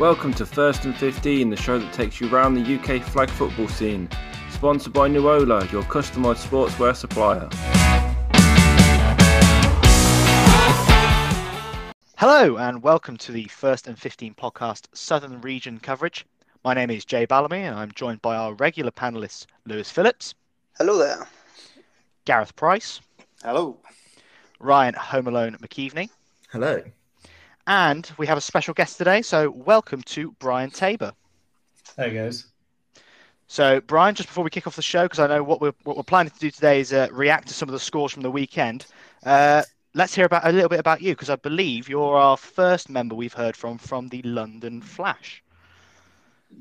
Welcome to First and 15, the show that takes you round the UK flag football scene. Sponsored by Nuola, your customised sportswear supplier. Hello and welcome to the First and 15 podcast Southern Region coverage. My name is Jay Ballamy and I'm joined by our regular panellists Lewis Phillips. Hello there. Gareth Price. Hello. Ryan Homelone McEaveney. Hello. And we have a special guest today, so welcome to Brian Tabor. Hey guys. So Brian, just before we kick off the show, because I know what we're planning to do today is react to some of the scores from the weekend. Let's hear about a little bit about you, because I believe you're our first member we've heard from the London Flash.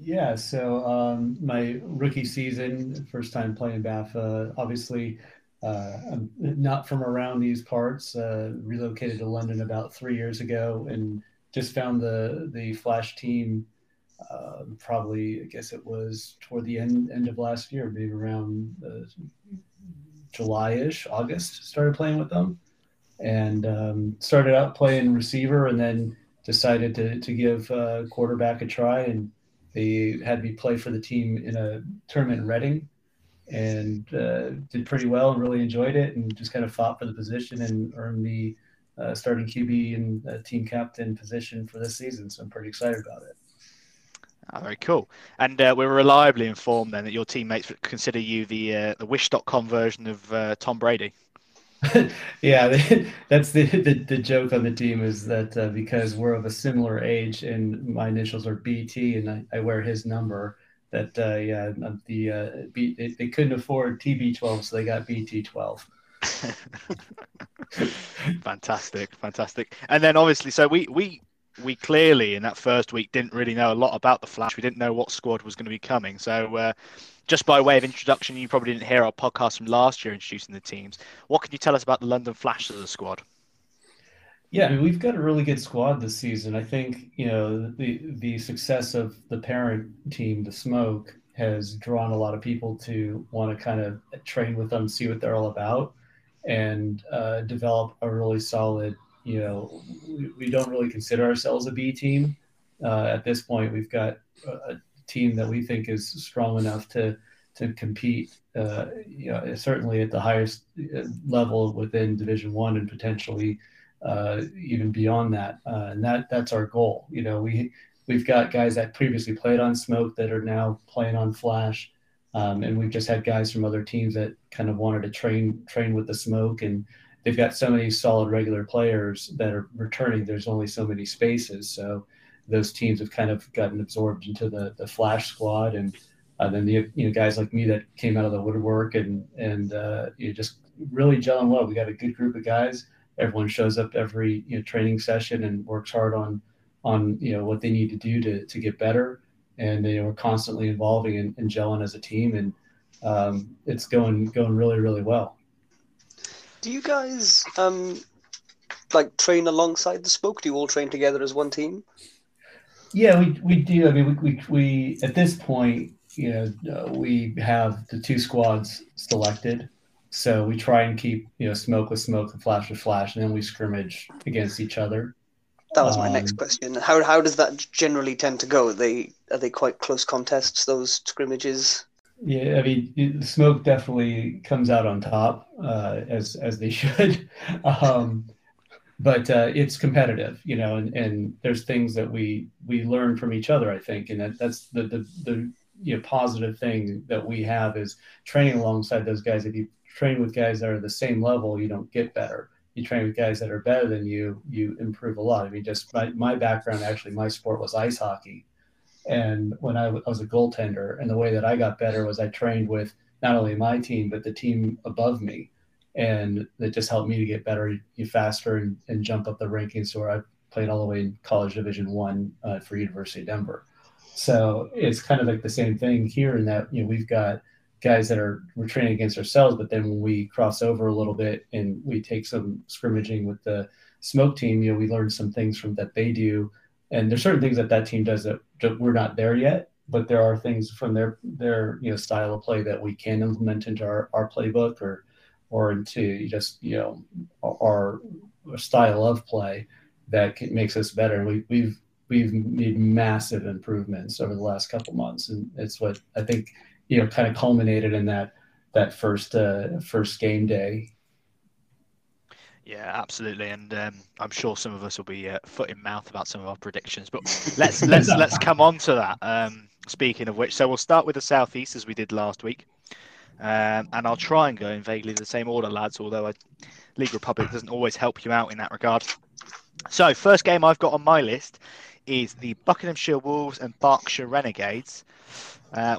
Yeah, so my rookie season, first time playing BAFA, obviously. I'm not from around these parts, relocated to London about 3 years ago and just found the Flash team probably, I guess it was toward the end of last year, maybe around July-ish, August, started playing with them and started out playing receiver and then decided to give quarterback a try, and they had me play for the team in a tournament in Reading. And did pretty well and really enjoyed it and just kind of fought for the position and earned the starting QB and team captain position for this season. So I'm pretty excited about it. Oh, very cool. And we're reliably informed then that your teammates consider you the Wish.com version of Tom Brady. Yeah, that's the joke on the team is that because we're of a similar age and my initials are BT and I wear his number. That they couldn't afford TB12, so they got BT12. fantastic. And then obviously, so we clearly in that first week didn't really know a lot about the Flash. We didn't know what squad was going to be coming. So just by way of introduction, you probably didn't hear our podcast from last year introducing the teams. What can you tell us about the London Flash as a squad? Yeah, I mean, we've got a really good squad this season. I think, you know, the success of the parent team, the Smoke, has drawn a lot of people to want to kind of train with them, see what they're all about, and develop a really solid, you know, we don't really consider ourselves a B team. At this point, we've got a team that we think is strong enough to compete, you know, certainly at the highest level within Division I and potentially even beyond that, and that's our goal. You know, we've got guys that previously played on Smoke that are now playing on Flash, and we've just had guys from other teams that kind of wanted to train with the Smoke, and they've got so many solid regular players that are returning. There's only so many spaces, so those teams have kind of gotten absorbed into the Flash squad, and then the guys like me that came out of the woodwork and you just really gelling well. We got a good group of guys. Everyone shows up every training session and works hard on what they need to do to get better, and they are constantly evolving and gelling as a team, and it's going really, really well. Do you guys like train alongside the Smoke? Do you all train together as one team? Yeah, we do. I mean, we at this point, we have the two squads selected. So we try and keep, Smoke with Smoke and Flash with Flash, and then we scrimmage against each other. That was my next question. How does that generally tend to go? Are they quite close contests, those scrimmages? Yeah, I mean, Smoke definitely comes out on top, as they should. But it's competitive, and there's things that we learn from each other, I think, and that's the positive thing that we have is training alongside those guys. If you train with guys that are the same level, you don't get better. You train with guys that are better than you, you improve a lot. I mean, just my background, actually, my sport was ice hockey. And when I was a goaltender, and the way that I got better was I trained with not only my team, but the team above me. And that just helped me to get better, faster, and jump up the rankings to where I played all the way in college Division One for University of Denver. So it's kind of like the same thing here in that, we've got guys that we're training against ourselves, but then when we cross over a little bit and we take some scrimmaging with the Smoke team, we learn some things from that they do, and there's certain things that team does that we're not there yet, but there are things from their style of play that we can implement into our playbook or into just our style of play that makes us better. We've we've made massive improvements over the last couple months, and it's what I think, you know, kind of culminated in that first game day. Yeah, absolutely, and I'm sure some of us will be foot in mouth about some of our predictions, but let's come on to that. Speaking of which, so we'll start with the Southeast as we did last week, and I'll try and go in vaguely the same order, lads. Although League Republic doesn't always help you out in that regard. So first game I've got on my list is the Buckinghamshire Wolves and Berkshire Renegades,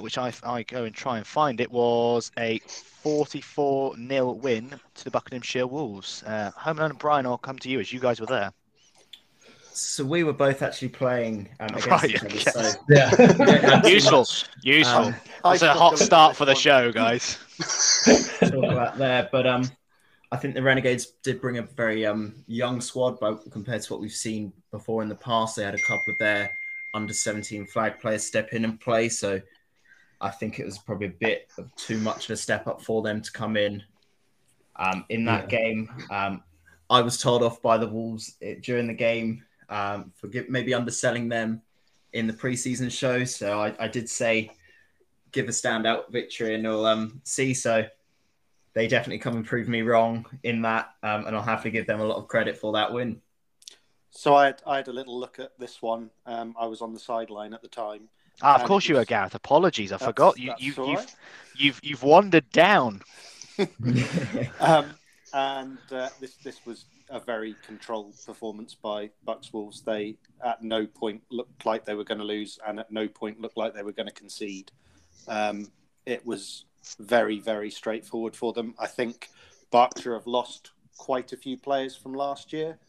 which I go and try and find. It was a 44-0 win to the Buckinghamshire Wolves. Homelone and Brian, I'll come to you as you guys were there. So we were both actually playing against each other. Yes. So yeah. Useful. That's a hot start for the show, guys. Talk about there, but I think the Renegades did bring a very young squad compared to what we've seen before in the past. They had a couple of their under-17 flag players step in and play, so I think it was probably a bit of too much of a step up for them to come in that game. I was told off by the Wolves during the game for maybe underselling them in the preseason show, so I did say give a standout victory and we'll see. So they definitely come and prove me wrong in that, and I'll have to give them a lot of credit for that win. So I had a little look at this one. I was on the sideline at the time. Ah, of course you were, Gareth. Apologies, I forgot. You've wandered down. This was a very controlled performance by Bucks Wolves. They at no point looked like they were going to lose, and at no point looked like they were going to concede. It was very, very straightforward for them. I think Berkshire have lost quite a few players from last year.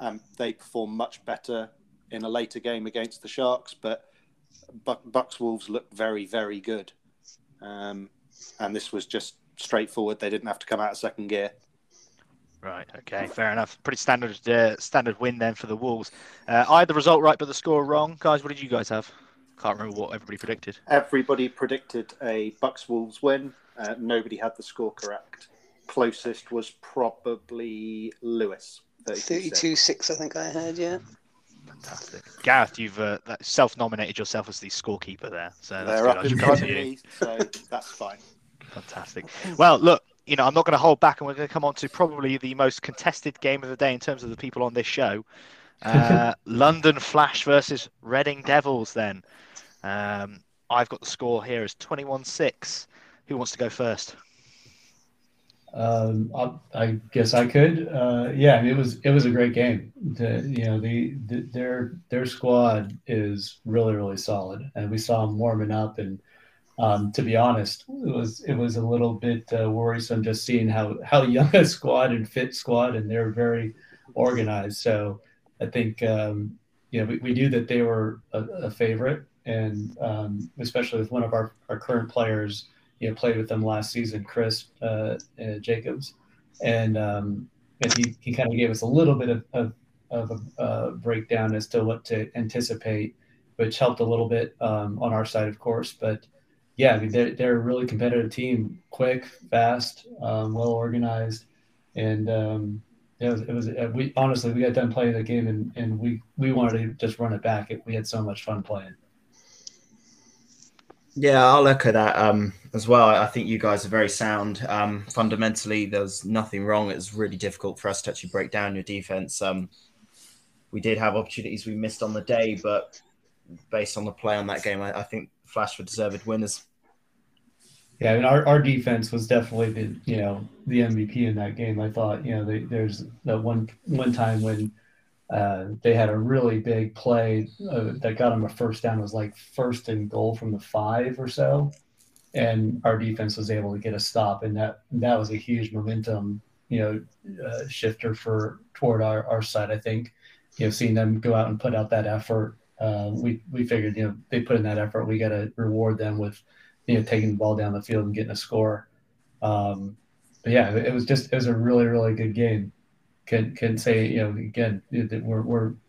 And they performed much better in a later game against the Sharks, but Bucks Wolves looked very, very good. And this was just straightforward. They didn't have to come out of second gear. Right, okay, fair enough. Pretty standard win then for the Wolves. I had the result right, but the score wrong. Guys, what did you guys have? Can't remember what everybody predicted. Everybody predicted a Bucks Wolves win. Nobody had the score correct. Closest was probably Lewis. 32-6, I think I heard, yeah. Fantastic. Gareth, you've self-nominated yourself as the scorekeeper there. So that's they're up in front of me, so that's fine. Fantastic. Well, look, you know, I'm not going to hold back, and we're going to come on to probably the most contested game of the day in terms of the people on this show. London Flash versus Reading Devils then. I've got the score here as 21-6. Who wants to go first? I guess I could. Yeah, it was a great game. Their squad is really, really solid, and we saw them warming up. And to be honest, it was a little bit worrisome just seeing how young a squad and fit squad, and they're very organized. So I think we knew that they were a favorite, and especially with one of our current players, played with them last season, Chris Jacobs, and he kind of gave us a little bit of a breakdown as to what to anticipate, which helped a little bit on our side, of course. But yeah, I mean they're a really competitive team, quick, fast, well organized, and. We got done playing the game and we wanted to just run it back. We had so much fun playing. Yeah, I'll echo that as well. I think you guys are very sound. Fundamentally, there was nothing wrong. It was really difficult for us to actually break down your defense. We did have opportunities we missed on the day, but based on the play on that game, I think Flash were deserved winners. Yeah, I mean, our defense was definitely the MVP in that game. I thought, there's that one time when they had a really big play that got them a first down. It was like first and goal from the 5 or so, and our defense was able to get a stop, and that was a huge momentum, shifter toward our side. I think, seeing them go out and put out that effort, we figured, they put in that effort, we got to reward them with. Taking the ball down the field and getting a score. But yeah, it was a really, really good game. Can say, again,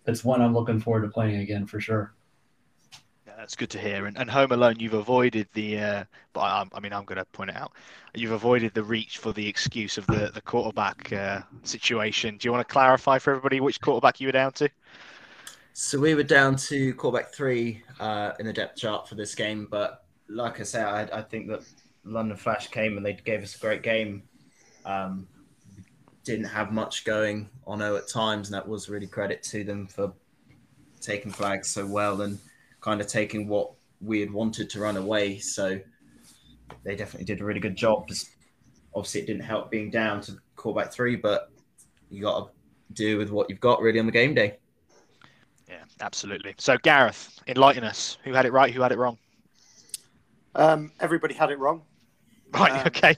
that's one I'm looking forward to playing again for sure. Yeah, that's good to hear. And Home Alone, you've avoided I'm going to point it out. You've avoided the reach for the excuse of the quarterback situation. Do you want to clarify for everybody which quarterback you were down to? So we were down to quarterback three in the depth chart for this game. But like I said, I think that London Flash came and they gave us a great game. Didn't have much going on at times, and that was really credit to them for taking flags so well and kind of taking what we had wanted to run away. So they definitely did a really good job. Obviously, it didn't help being down to quarterback three, but you got to do with what you've got really on the game day. Yeah, absolutely. So Gareth, enlighten us. Who had it right? Who had it wrong? Everybody had it wrong. Right. Okay.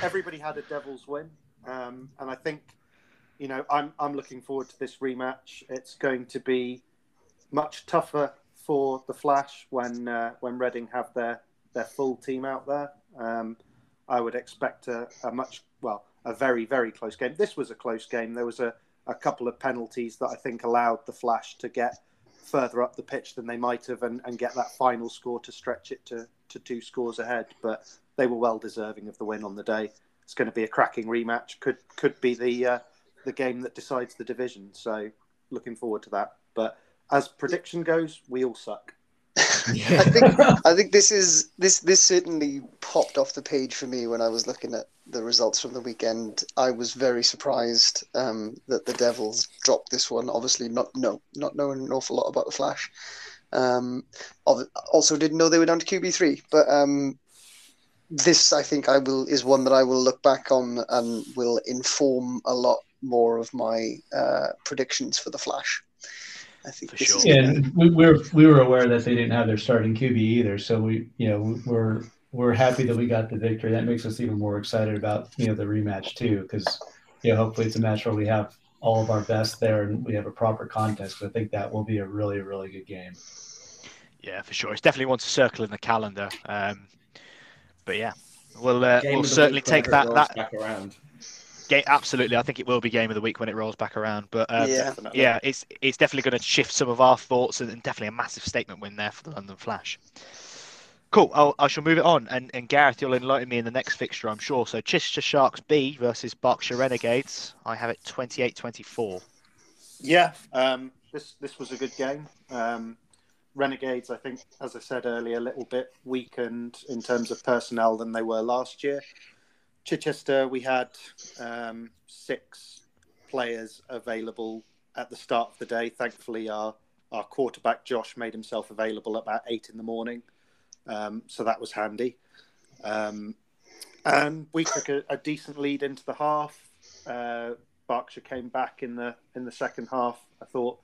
Everybody had a Devils win, and I think I'm looking forward to this rematch. It's going to be much tougher for the Flash when Reading have their full team out there. I would expect a very, very close game. This was a close game. There was a couple of penalties that I think allowed the Flash to get further up the pitch than they might have and get that final score to stretch it to two scores ahead. But they were well deserving of the win on the day. It's going to be a cracking rematch. Could be the game that decides the division. So looking forward to that. But as prediction goes, we all suck. Yeah. I think this certainly popped off the page for me when I was looking at the results from the weekend. I was very surprised that the Devils dropped this one. Obviously, not knowing an awful lot about the Flash. Also, didn't know they were down to QB3. But this, I think, is one that I will look back on and will inform a lot more of my predictions for the Flash. I think for sure. Yeah, we were aware that they didn't have their starting QB either, so we're happy that we got the victory. That makes us even more excited about the rematch too, because hopefully it's a match where we have all of our best there and we have a proper contest. So I think that will be a really, really good game. Yeah, for sure. It's definitely one to circle in the calendar. But yeah, we'll certainly take that back around. Absolutely, I think it will be game of the week when it rolls back around. But yeah, it's definitely going to shift some of our thoughts, and definitely a massive statement win there for the London Flash. Cool. I shall move it on, and Gareth, you'll enlighten me in the next fixture, I'm sure. So Chichester Sharks B versus Berkshire Renegades. I have it 28-24. Yeah, this was a good game. Renegades, I think, as I said earlier, a little bit weakened in terms of personnel than they were last year. Chichester, we had 6 players available at the start of the day. Thankfully, our quarterback, Josh, made himself available about 8 in the morning. So that was handy. And we took a decent lead into the half. Berkshire came back in the second half. I thought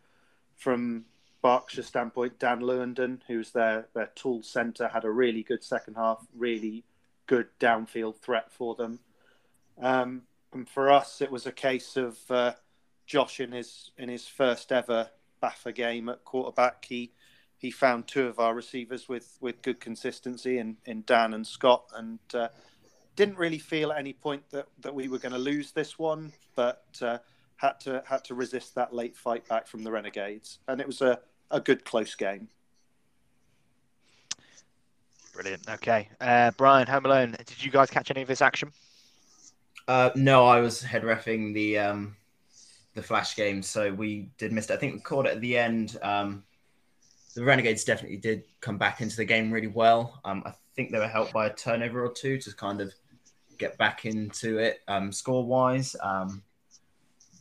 from Berkshire's standpoint, Dan Lewenden, who was their tool centre, had a really good second half, really good downfield threat for them. And for us, it was a case of Josh in his first ever BAFA game at quarterback. He found 2 of our receivers with good consistency in Dan and Scott, and didn't really feel at any point that we were going to lose this one, but had to resist that late fight back from the Renegades. And it was a good close game. Brilliant. Okay. Brian, Home Alone, did you guys catch any of this action? No, I was head reffing the Flash game, so we did miss it. I think we caught it at the end. The Renegades definitely did come back into the game really well. I think they were helped by a turnover or 2 to kind of get back into it score-wise.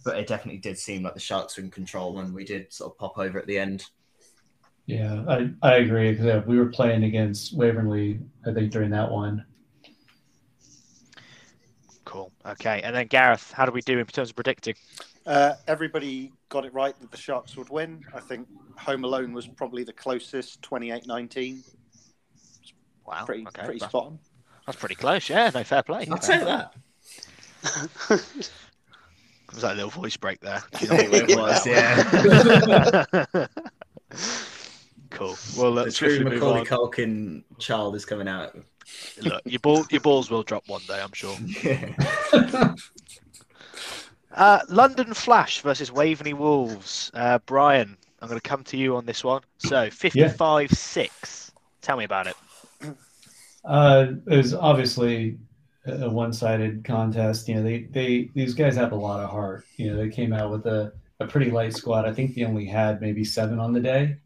But it definitely did seem like the Sharks were in control, and we did sort of pop over at the end. Yeah, I agree, because we were playing against Waverley, I think, during that one. Cool. Okay. And then, Gareth, how do we do in terms of predicting? Everybody got it right that the Sharks would win. I think Home Alone was probably the closest, 28-19. Wow. Pretty spot on. That's pretty close, yeah. No, fair play. I'll take that. It was like a little voice break there. It was, yeah. Cool. Well, the true Macaulay Culkin child is coming out. Look, your balls will drop one day, I'm sure. Yeah. London Flash versus Waveney Wolves. Brian, I'm going to come to you on this one. So 55-6. Tell me about it. It was obviously a one-sided contest. These guys have a lot of heart. They came out with a a pretty light squad. I think they only had maybe 7 on the day.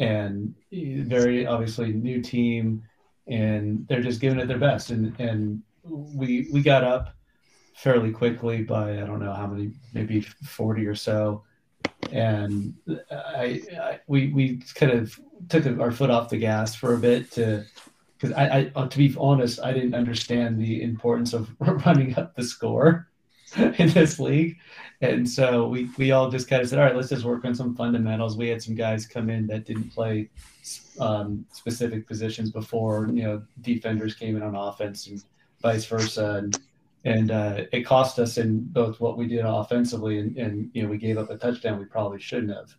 And very obviously new team, and they're just giving it their best. And we got up fairly quickly by, I don't know how many, maybe 40 or so. And we kind of took our foot off the gas for a bit because I to be honest, I didn't understand the importance of running up the score in this league. And so we all just kind of said, all right, let's just work on some fundamentals. We had some guys come in that didn't play specific positions before, you know, defenders came in on offense and vice versa. And it cost us in both what we did offensively and you know, we gave up a touchdown we probably shouldn't have.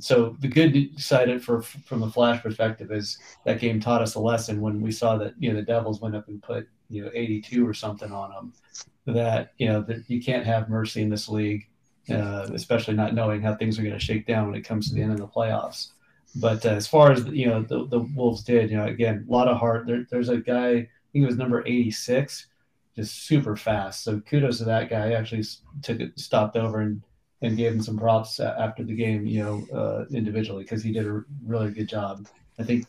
So the good side from a Flash perspective is that game taught us a lesson when we saw that, you know, the Devils went up and put, you know, 82 or something on them, that, you know, that you can't have mercy in this league, especially not knowing how things are going to shake down when it comes to the end of the playoffs. But as far as, you know, the Wolves did, you know, again, a lot of heart. There's a guy, I think it was number 86, just super fast. So kudos to that guy. He actually stopped over and gave him some props after the game, you know, individually, because he did a really good job. I think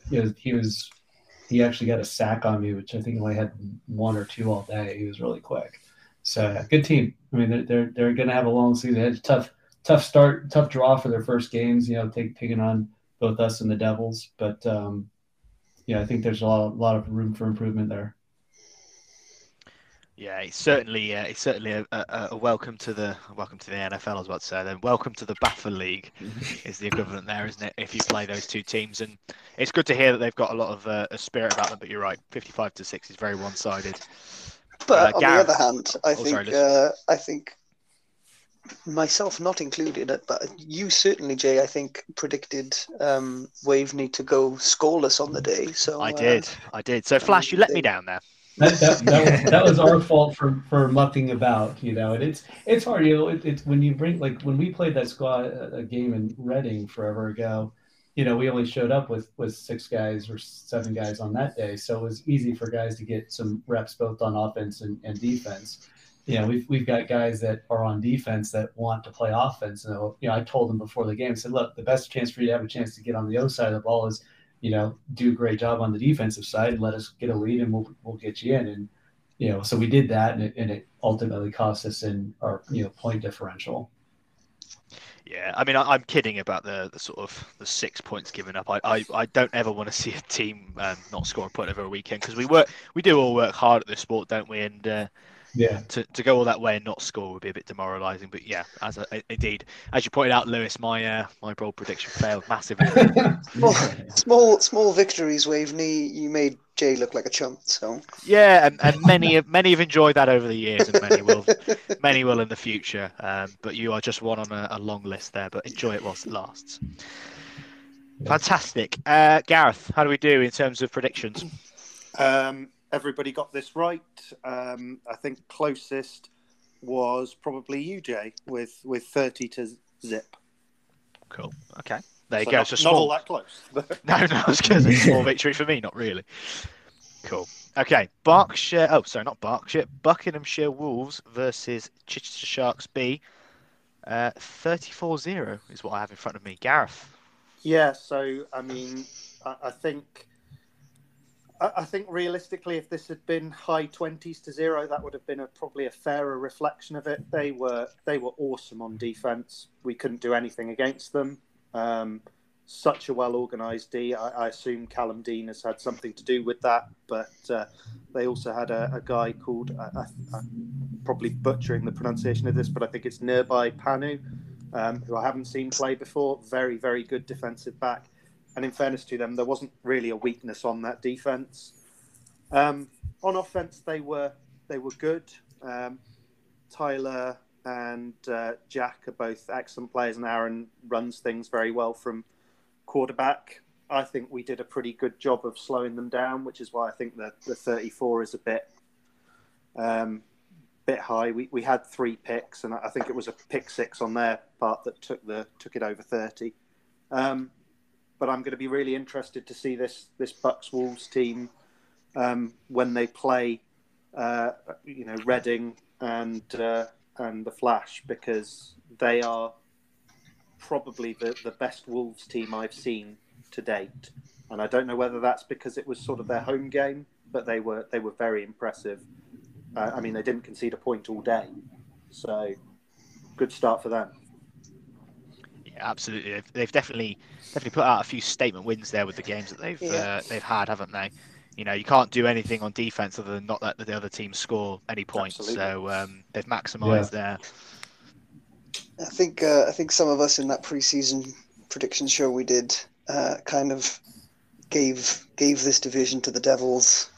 he actually got a sack on me, which I think only had 1 or 2 all day. He was really quick. So yeah, good team. I mean, they're going to have a long season. They had a tough start, tough draw for their first games, you know, taking on both us and the Devils. But yeah, I think there's a lot of room for improvement there. Yeah, it's certainly a welcome to the NFL. I was about to say then, welcome to the BAFA league is the equivalent there, isn't it? If you play those two teams, and it's good to hear that they've got a lot of a spirit about them. But you're right, 55-6 is very one-sided. But on Gareth, the other hand, I think myself not included, but you certainly, Jay, I think predicted Waveney to go scoreless on the day. So I did. So Flash, you let me down there. That was our fault for mucking about, you know. And it's hard, you know. It's when you bring, like when we played that squad a game in Reading forever ago, you know, we only showed up with 6 guys or 7 guys on that day, so it was easy for guys to get some reps both on offense and defense. You know, we've got guys that are on defense that want to play offense. So, you know, I told them before the game, I said, look, the best chance for you to have a chance to get on the other side of the ball is, you know, do a great job on the defensive side. Let us get a lead, and we'll get you in. And you know, so we did that, and it ultimately cost us in our, you know, point differential. Yeah, I mean, I'm kidding about the sort of the 6 points given up. I don't ever want to see a team not score a point over a weekend, because we do all work hard at this sport, don't we? And yeah, to go all that way and not score would be a bit demoralising. But yeah, as you pointed out, Lewis, my bold prediction failed massively. small victories, Waveney. You made Jay look like a chump. So yeah, and many have enjoyed that over the years, and many will in the future. But you are just one on a long list there. But enjoy it whilst it lasts. Fantastic, Gareth. How do we do in terms of predictions? Everybody got this right. I think closest was probably you, Jay, with 30 to zip. Cool. Okay. There you go. Not, so small... not all that close. But... No, it's because it's a small victory for me. Not really. Cool. Okay. Buckinghamshire Wolves versus Chichester Sharks B. 34-0 is what I have in front of me. Gareth. Yeah. So, I mean, I think realistically, if this had been high 20s to 0, that would have been probably a fairer reflection of it. They were awesome on defense. We couldn't do anything against them. Such a well-organized D. I assume Callum Dean has had something to do with that, but they also had a guy called, I'm probably butchering the pronunciation of this, but I think it's Nirbai Panu, who I haven't seen play before. Very, very good defensive back. And in fairness to them, there wasn't really a weakness on that defence. On offence, they were good. Tyler and Jack are both excellent players, and Aaron runs things very well from quarterback. I think we did a pretty good job of slowing them down, which is why I think that the 34 is a bit high. We had 3 picks, and I think it was a pick 6 on their part that took it over 30. But I'm going to be really interested to see this Bucks Wolves team when they play, you know, Reading and and the Flash, because they are probably the best Wolves team I've seen to date. And I don't know whether that's because it was sort of their home game, but they were very impressive. I mean, they didn't concede a point all day. So good start for them. Yeah, absolutely. They've definitely put out a few statement wins there with the games that they've had, haven't they? You know, you can't do anything on defense other than not let the other team score any points. Absolutely. So they've maximised their. I think some of us in that pre-season prediction show we did kind of gave this division to the Devils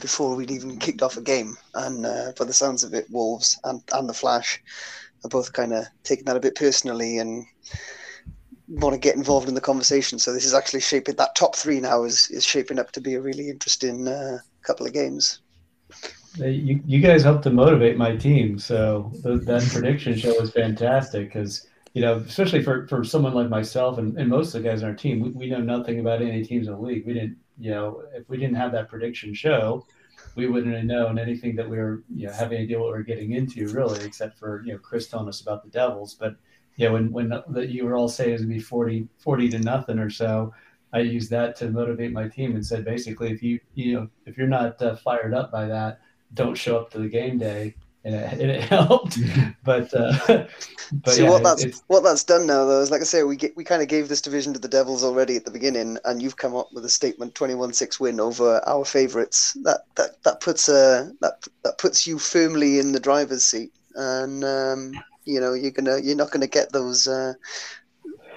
before we'd even kicked off a game. And by the sounds of it, Wolves and the Flash are both kind of taking that a bit personally and want to get involved in the conversation. So this is actually shaping that top three now is shaping up to be a really interesting couple of games. You guys helped to motivate my team. So that prediction show was fantastic because, you know, especially for someone like myself and most of the guys on our team, we know nothing about any teams in the league. We didn't, you know, if we didn't have that prediction show, we wouldn't have known anything that we were, you know, having any idea what we were getting into really, except for, you know, Chris telling us about the Devils. But yeah, when you were all saying it was going to be 40-0 or so, I used that to motivate my team and said, basically, if you're not fired up by that, don't show up to the game day, and it helped. But see, yeah, what that's done now though is, like I say, we kind of gave this division to the Devils already at the beginning, and you've come up with a statement 21-6 win over our favourites. That puts you firmly in the driver's seat, and. You know, you're not gonna get those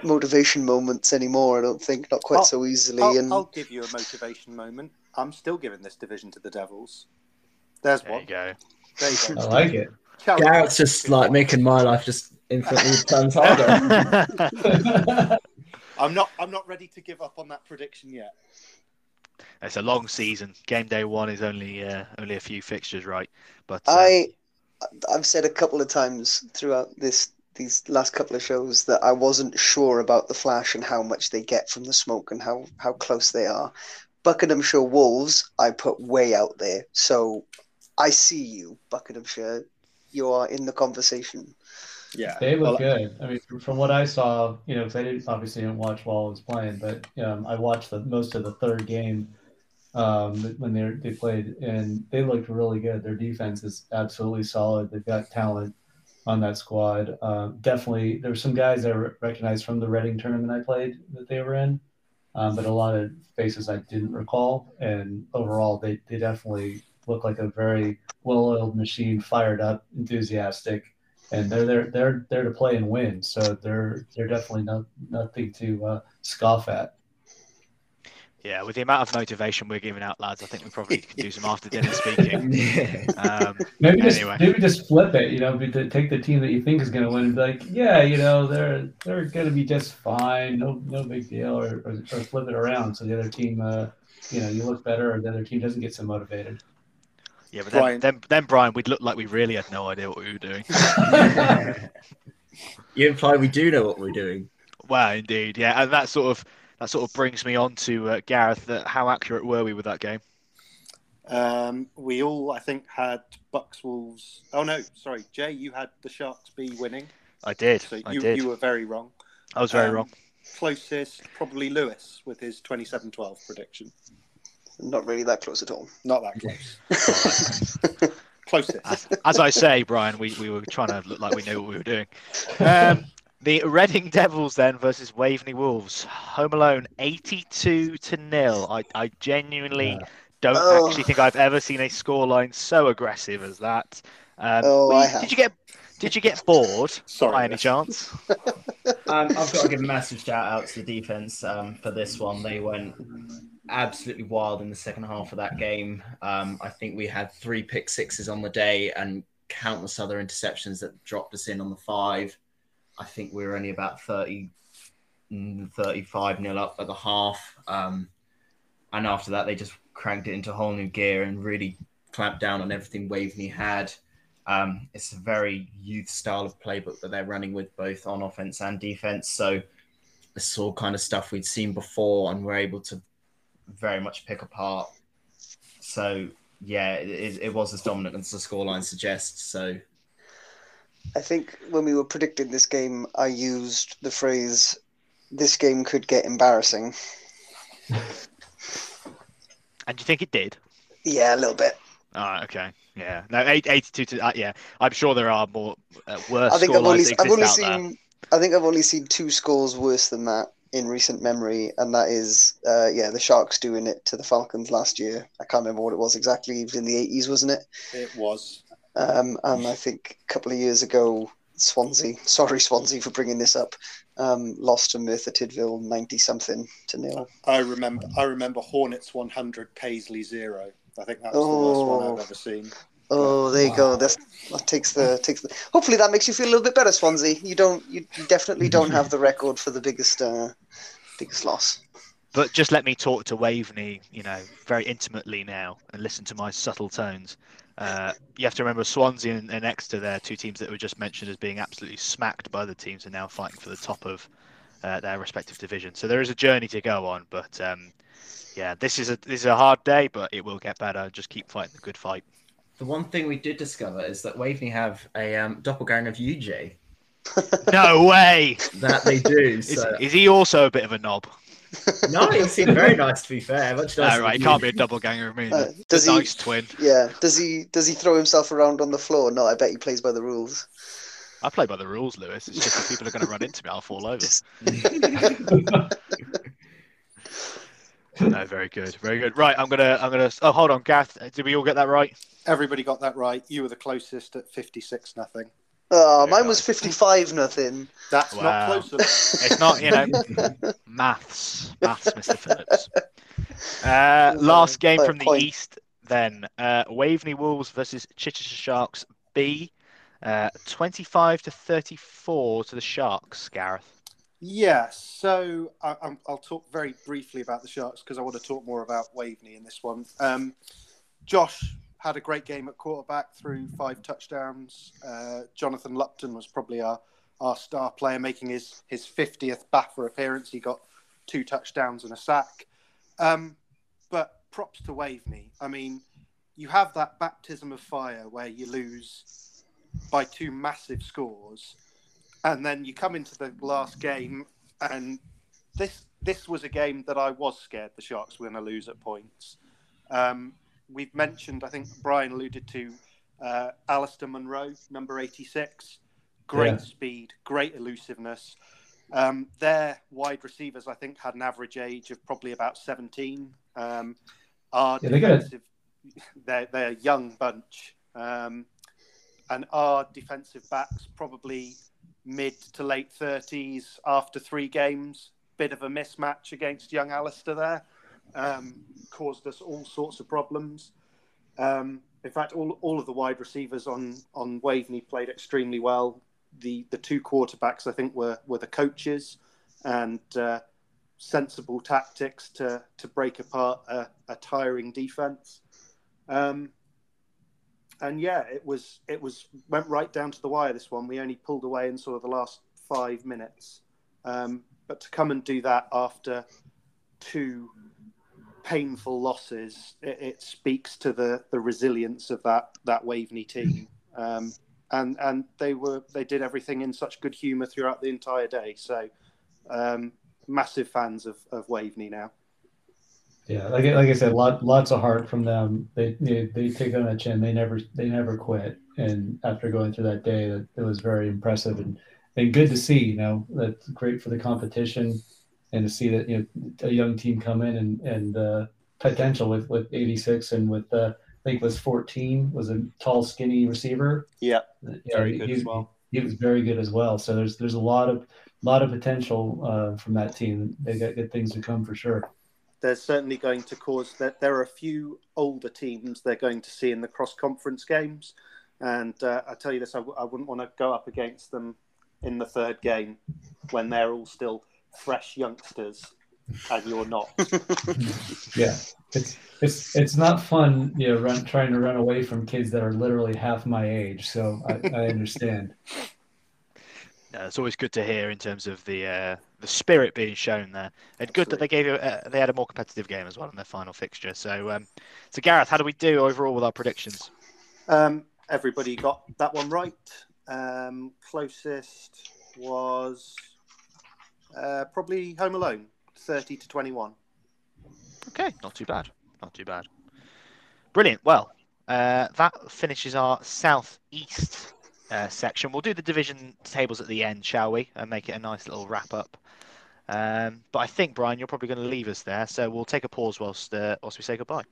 motivation moments anymore. I don't think, not quite so easily. I'll give you a motivation moment. I'm still giving this division to the Devils. There you go. There you go. I like it. Gareth's just like making my life just infinitely times harder. I'm not ready to give up on that prediction yet. It's a long season. Game day one is only a few fixtures, right? But I've said a couple of times throughout these last couple of shows that I wasn't sure about the Flash and how much they get from the Smoke and how close they are. Buckinghamshire Wolves, I put way out there. So I see you, Buckinghamshire. You are in the conversation. Yeah, they look good. I mean, from what I saw, you know, because I didn't watch while I was playing, but I watched most of the third game. When they played, and they looked really good. Their defense is absolutely solid. They've got talent on that squad. Definitely, there were some guys I recognized from the Reading tournament I played that they were in, but a lot of faces I didn't recall. And overall, they definitely look like a very well-oiled machine, fired up, enthusiastic, and they're there to play and win. So they're definitely nothing to scoff at. Yeah, with the amount of motivation we're giving out, lads, I think we probably could do some after-dinner speaking. Maybe just flip it, you know, take the team that you think is going to win and be like, yeah, you know, they're going to be just fine, no big deal, or flip it around so the other team, you know, you look better or the other team doesn't get so motivated. Yeah, but then Brian, we'd look like we really had no idea what we were doing. You imply we do know what we're doing. Well, indeed, yeah, and that sort of... That sort of brings me on to Gareth. How accurate were we with that game? We all, I think, had Bucks Wolves. Oh no, sorry, Jay, you had the Sharks B winning. I did. So I did. You were very wrong. I was very wrong. Closest, probably Lewis with his 27-12 prediction. Not really that close at all. Not that close. Closest. As I say, Brian, we were trying to look like we knew what we were doing. The Reading Devils then versus Waveney Wolves. Home Alone 82-0. I genuinely don't actually think I've ever seen a scoreline so aggressive as that. Did you get bored by any chance? I've got to give a massive shout out to the defense for this one. They went absolutely wild in the second half of that game. I think we had 3 pick sixes on the day and countless other interceptions that dropped us in on the 5. I think we were only about 35-0 up at the half. And after that, they just cranked it into a whole new gear and really clamped down on everything Waveney had. It's a very youth style of playbook that they're running with both on offense and defense. So it's all kind of stuff we'd seen before and we're able to very much pick apart. So, yeah, it was as dominant as the scoreline suggests. So I think when we were predicting this game, I used the phrase, this game could get embarrassing. And do you think it did? Yeah, a little bit. Oh, okay. Yeah. No, 82 to... yeah. I'm sure there are more worse scorelines that exist out there. I think I've only seen two scores worse than that in recent memory, and that is, the Sharks doing it to the Falcons last year. I can't remember what it was exactly. It was in the 80s, wasn't it? It was. And I think a couple of years ago, Swansea for bringing this up, lost to Merthyr Tydfil 90-something to nil. I remember Hornets 100, Paisley 0. I think that was the worst one I've ever seen. Oh, there you go. That takes the. Hopefully, that makes you feel a little bit better, Swansea. You definitely don't have the record for the biggest loss. But just let me talk to Waveney, very intimately now, and listen to my subtle tones. You have to remember Swansea and Exeter, they're two teams that were just mentioned as being absolutely smacked by the teams, and now fighting for the top of their respective division. So there is a journey to go on, but this is a hard day, but it will get better. Just keep fighting the good fight. The one thing we did discover is that Waveney have a doppelganger of UJ. No way! That they do. So. Is he also a bit of a knob? No, he seemed very nice, to be fair. Much nicer. Right, he can't be a doppelganger of me. Does nice twin. Yeah. Does he throw himself around on the floor? No, I bet he plays by the rules. I play by the rules, Lewis. It's just if people are going to run into me, I'll fall over. No, very good, very good. Right, I'm gonna. Oh, hold on, Gath. Did we all get that right? Everybody got that right. You were the closest at 56-0. Oh, mine was 55-0. That's not close enough. It's not, maths, Mr. Phillips. Last game from the East, then Waveney Wolves versus Chichester Sharks B, 25-34 to the Sharks. Gareth. Yeah, so I'll talk very briefly about the Sharks because I want to talk more about Waveney in this one. Josh had a great game at quarterback, threw 5 touchdowns. Jonathan Lupton was probably our star player, making his 50th BAFA appearance. He got 2 touchdowns and a sack. But props to Waveney. I mean, you have that baptism of fire where you lose by 2 massive scores. And then you come into the last game, and this was a game that I was scared the Sharks were going to lose at points. We've mentioned, I think Brian alluded to, Alistair Munro, number 86. Great speed, great elusiveness. Their wide receivers, I think, had an average age of probably about 17. They're a young bunch. And our defensive backs probably... mid to late 30s after 3 games. Bit of a mismatch against young Alistair there. Caused us all sorts of problems. In fact, all of the wide receivers on Waveney played extremely well. The 2 quarterbacks, I think, were the coaches, and sensible tactics to break apart a tiring defence. And yeah, it went right down to the wire, this one. We only pulled away in sort of the last 5 minutes. But to come and do that after 2 painful losses, it speaks to the resilience of that Waveney team. And they did everything in such good humour throughout the entire day. So massive fans of Waveney now. Yeah, like I said, lots of heart from them. They take it on the chin. They never quit. And after going through that day, it was very impressive and good to see. That's great for the competition, and to see that a young team come in and potential with 86 and with I think was 14 was a tall, skinny receiver. Yeah, very good as well. He was very good as well. So there's a lot of potential from that team. They got good things to come for sure. They're certainly going to cause that. There are a few older teams they're going to see in the cross-conference games. And I tell you this, I wouldn't want to go up against them in the 3rd game when they're all still fresh youngsters and you're not. Yeah, it's not fun, trying to run away from kids that are literally half my age. So I understand. It's always good to hear in terms of the spirit being shown there, and good that they had a more competitive game as well in their final fixture. So, Gareth, how do we do overall with our predictions? Everybody got that one right. Closest was probably Home Alone, 30-21. Okay, not too bad. Not too bad. Brilliant. Well, that finishes our southeast section. We'll do the division tables at the end, shall we? And make it a nice little wrap up. But I think, Brian, you're probably going to leave us there, so we'll take a pause whilst we say goodbye.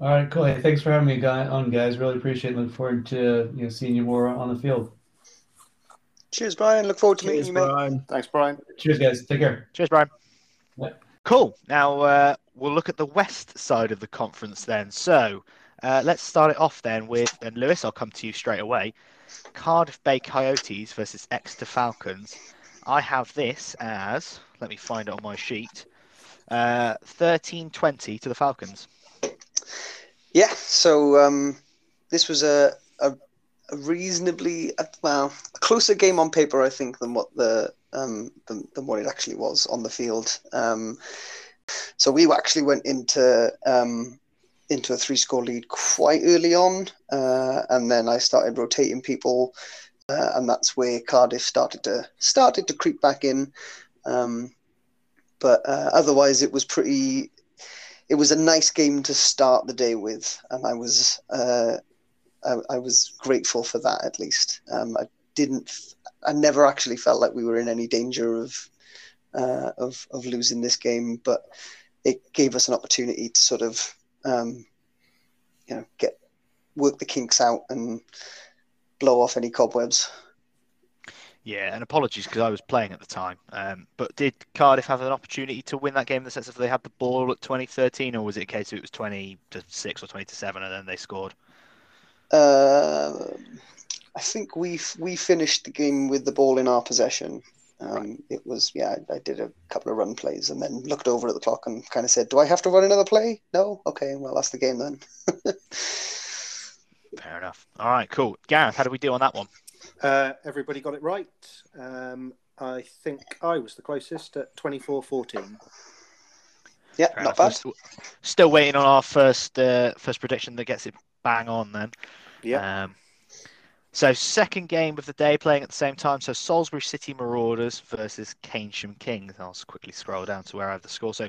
All right, cool. Hey, thanks for having me on, guys. Really appreciate it. Look forward to seeing you more on the field. Cheers, Brian. Look forward to meeting you, mate. Thanks, Brian. Cheers, guys. Take care. Cheers, Brian. Yeah. Cool. Now we'll look at the west side of the conference then. So let's start it off then with, and Lewis, I'll come to you straight away. Cardiff Bay Coyotes versus Exeter Falcons. I have this as, let me find it on my sheet, 13-20 to the Falcons. Yeah, so this was a reasonably, a closer game on paper, I think, than what the than what it actually was on the field. So we actually went into a 3-score lead quite early on, and then I started rotating people, and that's where Cardiff started to creep back in. But otherwise, it was pretty. It was a nice game to start the day with, and I was grateful for that at least. I never actually felt like we were in any danger of losing this game, but it gave us an opportunity to sort of, work the kinks out and blow off any cobwebs. Yeah, and apologies because I was playing at the time. But did Cardiff have an opportunity to win that game in the sense of they had the ball at 20-13, or was it a case of it was 20-6 or 20-7, and then they scored? I think we finished the game with the ball in our possession. Right. It was I did a couple of run plays and then looked over at the clock and kind of said, "Do I have to run another play? No? Okay, well that's the game then." Fair enough. All right, cool. Gareth, how did we do on that one? Everybody got it right. I think I was the closest at 24-14. Yeah, not bad. Still waiting on our first prediction that gets it bang on then. Yeah. So second game of the day playing at the same time. So Salisbury City Marauders versus Keynsham Kings. I'll just quickly scroll down to where I have the score. So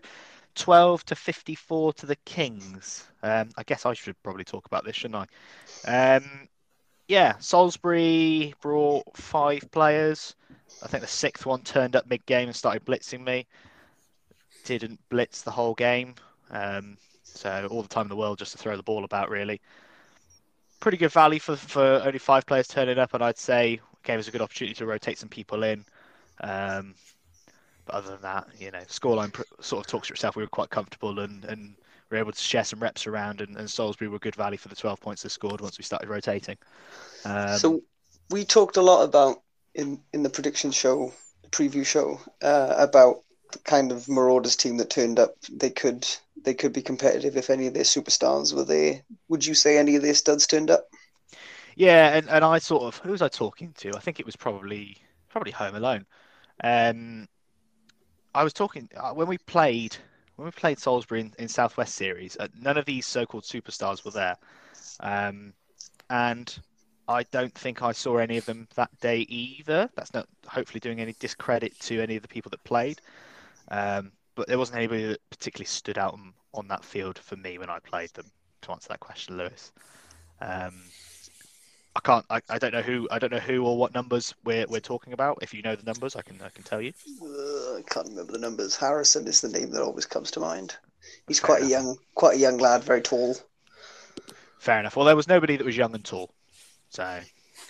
12-54 to the Kings. I guess I should probably talk about this, shouldn't I? Yeah, Salisbury brought 5 players. I think the 6th one turned up mid-game and started blitzing me. Didn't blitz the whole game. So all the time in the world just to throw the ball about, really. Pretty good value for only 5 players turning up, and I'd say gave us a good opportunity to rotate some people in. But other than that, scoreline sort of talks for itself. We were quite comfortable and we were able to share some reps around, and Salisbury were good value for the 12 points they scored once we started rotating. So we talked a lot about in the prediction show, the preview show, about the kind of Marauders team that turned up. They could be competitive if any of their superstars were there. Would you say any of their studs turned up? Yeah, and I sort of, who was I talking to? I think it was probably Home Alone. I was talking when we played Salisbury in Southwest Series, none of these so-called superstars were there. And I don't think I saw any of them that day either. That's not hopefully doing any discredit to any of the people that played. But there wasn't anybody that particularly stood out on that field for me when I played them, to answer that question, Lewis. I don't know who or what numbers we're talking about. If you know the numbers, I can tell you. I can't remember the numbers. Harrison is the name that always comes to mind. He's quite a young lad, very tall. Fair enough. Well, there was nobody that was young and tall, so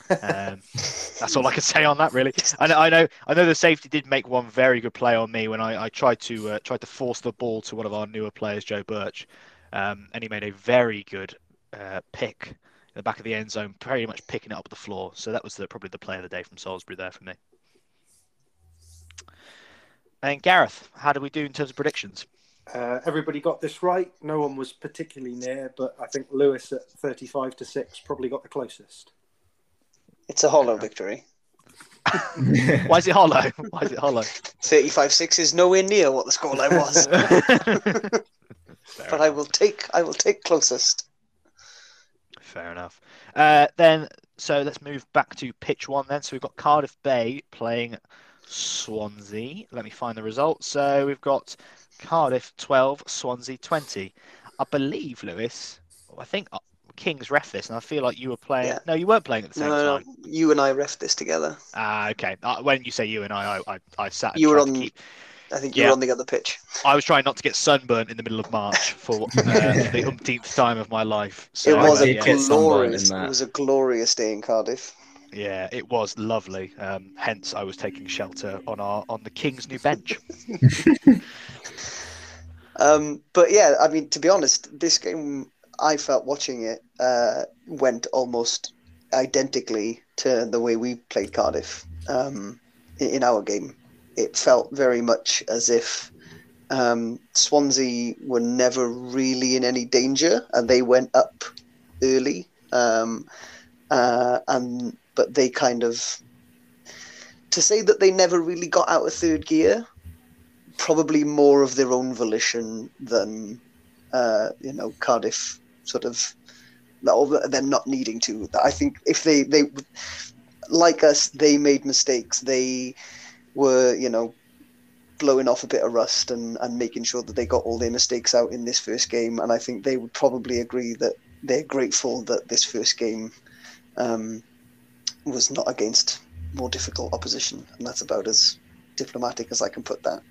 that's all I can say on that, really. I know the safety did make one very good play on me when I tried to force the ball to one of our newer players, Joe Birch, and he made a very good pick. The back of the end zone, pretty much picking it up the floor. So that was probably the play of the day from Salisbury there for me. And Gareth, how did we do in terms of predictions? Everybody got this right. No one was particularly near, but I think Lewis at 35-6 probably got the closest. It's a hollow victory. Why is it hollow? 35-6 is nowhere near what the scoreline was. But I will take closest. Fair enough. Then So let's move back to pitch one then. So we've got Cardiff Bay playing Swansea. Let me find the results. So we've got Cardiff 12, Swansea 20. I believe, Lewis, I think Kings reffed this, and I feel like you were playing. Yeah. No, you weren't playing at the same time. No, you and I reffed this together. Ah, okay. When you say you and I sat. And you were on. I think you were on the other pitch. I was trying not to get sunburnt in the middle of March for the umpteenth time of my life. So it was a glorious day in Cardiff. Yeah, it was lovely. Hence, I was taking shelter on the King's new bench. But yeah, I mean, to be honest, this game, I felt watching it went almost identically to the way we played Cardiff in our game. It felt very much as if Swansea were never really in any danger, and they went up early. But they kind of, to say that they never really got out of third gear, probably more of their own volition than Cardiff sort of, or them not needing to. I think if they like us, they made mistakes. They were, blowing off a bit of rust and making sure that they got all their mistakes out in this first game. And I think they would probably agree that they're grateful that this first game was not against more difficult opposition. And that's about as diplomatic as I can put that.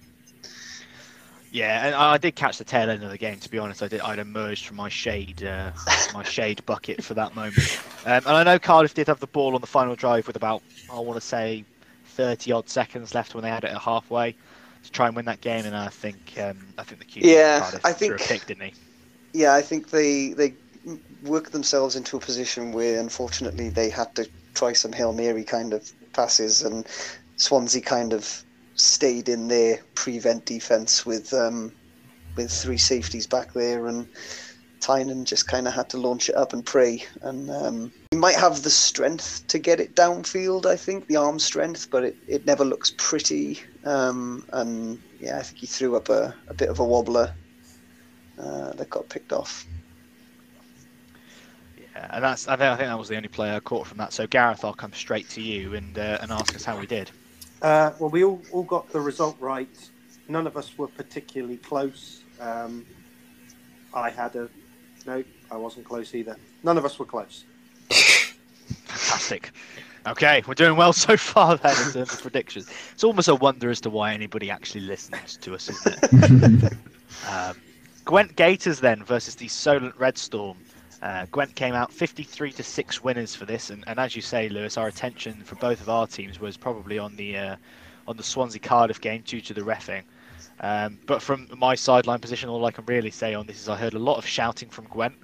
Yeah, and I did catch the tail end of the game. To be honest, I'd emerged from my shade, bucket for that moment. And I know Cardiff did have the ball on the final drive with about, 30-odd seconds left when they had it at halfway to try and win that game. And I think the key. Yeah, I think. A pick, didn't he? Yeah, I think they worked themselves into a position where, unfortunately, they had to try some Hail Mary kind of passes, and Swansea kind of stayed in their prevent defence with three safeties back there, and Tynan just kind of had to launch it up and pray. And he might have the strength to get it downfield, I think, the arm strength, but it never looks pretty. And yeah, I think he threw up a bit of a wobbler that got picked off. Yeah, and I think that was the only player I caught from that. So Gareth, I'll come straight to you and ask us how we did. Well, we all got the result right. None of us were particularly close. I wasn't close either. None of us were close. Fantastic. Okay, we're doing well so far then in terms of predictions. It's almost a wonder as to why anybody actually listens to us, isn't it? Gwent Gators then versus the Solent Red Storm. Gwent came out 53-6 winners for this, and as you say, Lewis, our attention for both of our teams was probably on the Swansea Cardiff game due to the reffing. But from my sideline position, all I can really say on this is I heard a lot of shouting from Gwent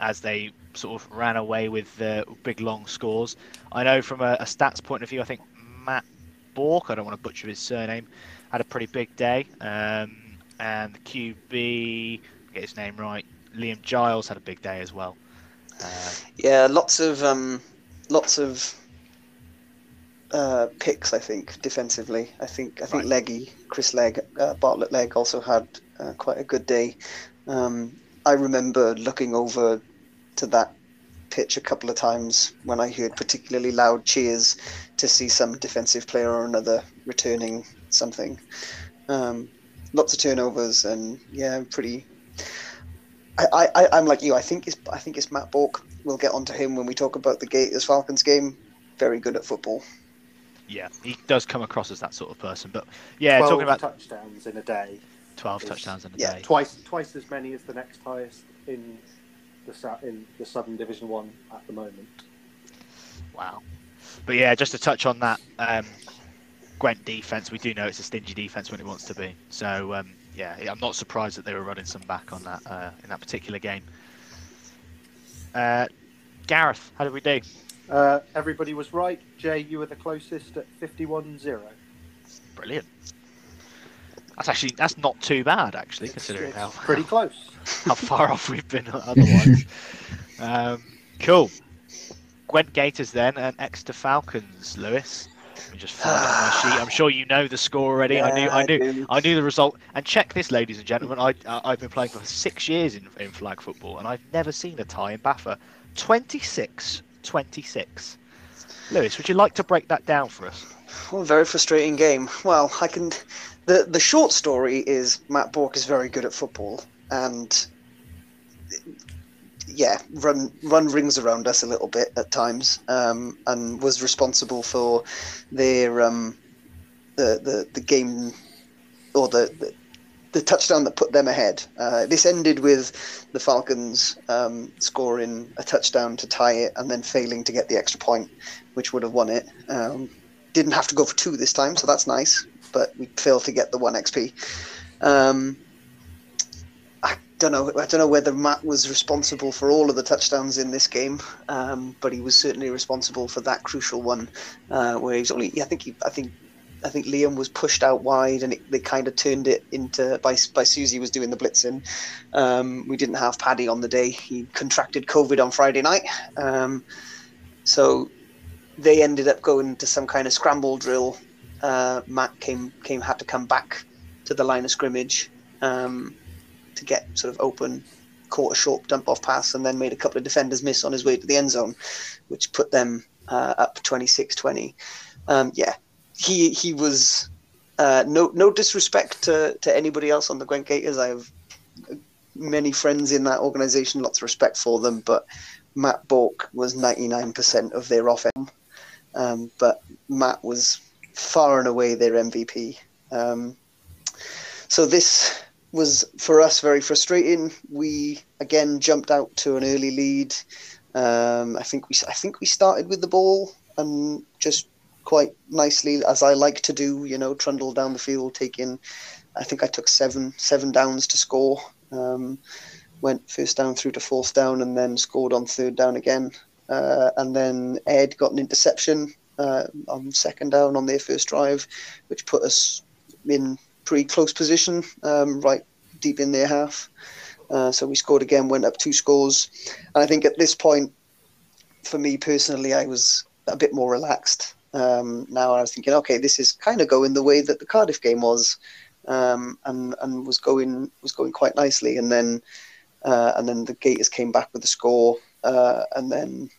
as they sort of ran away with big long scores. I know from a stats point of view, I think Matt Bork, I don't want to butcher his surname, had a pretty big day, and the QB, get his name right, Liam Giles had a big day as well. Yeah, lots of picks, I think, defensively. I think right. Leggy, Chris Legg, Bartlett Legg also had quite a good day. I remember looking over to that pitch a couple of times when I heard particularly loud cheers to see some defensive player or another returning something. Lots of turnovers, and yeah, pretty. I'm like you. I think it's Matt Bork. We'll get onto him when we talk about the Gators Falcons game. Very good at football. Yeah, he does come across as that sort of person. But yeah, 12 talking about touchdowns in a day. 12 touchdowns in a day. Twice as many as the next highest in the Southern Division 1 at the moment. Wow. But yeah, just to touch on that Gwent defense, we do know it's a stingy defense when it wants to be. So. Yeah, I'm not surprised that they were running some back on that in that particular game. Gareth, how did we do? Everybody was right. Jay, you were the closest at 51-0. Brilliant. That's not too bad, actually, considering it's pretty close. How far off we've been otherwise. Cool. Gwent Gators then, and Exeter Falcons, Lewis. Let me just find out my sheet. I'm sure you know the score already. Yeah, I knew the result. And check this, ladies and gentlemen. I've been playing for 6 years in flag football, and I've never seen a tie in BAFA. 26 26. Lewis, would you like to break that down for us? Well, very frustrating game. Well, I can. The short story is Matt Bork is very good at football, and yeah, run rings around us a little bit at times, and was responsible for their the game or the touchdown that put them ahead. This ended with the Falcons scoring a touchdown to tie it and then failing to get the extra point, which would have won it. Didn't have to go for two this time, so that's nice, but we failed to get the 1 XP. I don't know whether Matt was responsible for all of the touchdowns in this game, but he was certainly responsible for that crucial one, where he's only. I think Liam was pushed out wide, and they kind of turned it into by Susie was doing the blitzing. We didn't have Paddy on the day; he contracted COVID on Friday night, so they ended up going to some kind of scramble drill. Matt had to come back to the line of scrimmage to get sort of open, caught a short dump off pass, and then made a couple of defenders miss on his way to the end zone, which put them up 26-20. He was no disrespect to anybody else on the Gwent Gators. I have many friends in that organisation, lots of respect for them, but Matt Bork was 99% of their offense. But Matt was far and away their MVP. So this was, for us, very frustrating. We, again, jumped out to an early lead. I think we started with the ball and just quite nicely, as I like to do, trundle down the field, taking, I think I took seven downs to score, went first down through to fourth down and then scored on third down again. And then Ed got an interception on second down on their first drive, which put us in pretty close position, right deep in their half. So we scored again, went up 2 scores. And I think at this point, for me personally, I was a bit more relaxed. Now I was thinking, okay, this is kind of going the way that the Cardiff game was, and was going quite nicely. And then the Gators came back with the score, and then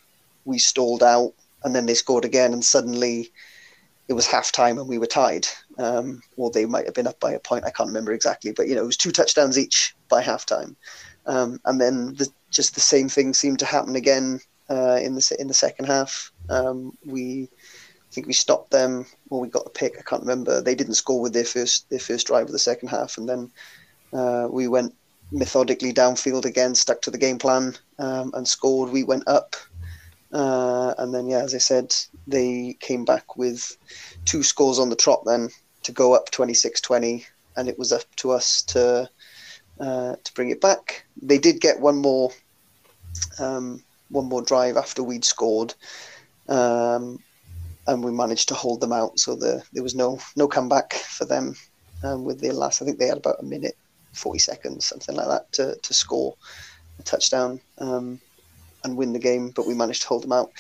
we stalled out, and then they scored again, and suddenly it was halftime and we were tied, or they might have been up by a point. I can't remember exactly, but it was 2 touchdowns each by halftime, and then just the same thing seemed to happen again in the second half. I think we stopped them, or we got the pick. I can't remember. They didn't score with their first drive of the second half, and then we went methodically downfield again, stuck to the game plan, and scored. We went up, and then as I said, they came back with 2 scores on the trot then to go up 26-20, and it was up to us to bring it back. They did get one more drive after we'd scored. And we managed to hold them out, so there was no comeback for them. With their last, I think they had about 1 minute, 40 seconds, something like that, to score a touchdown and win the game. But we managed to hold them out.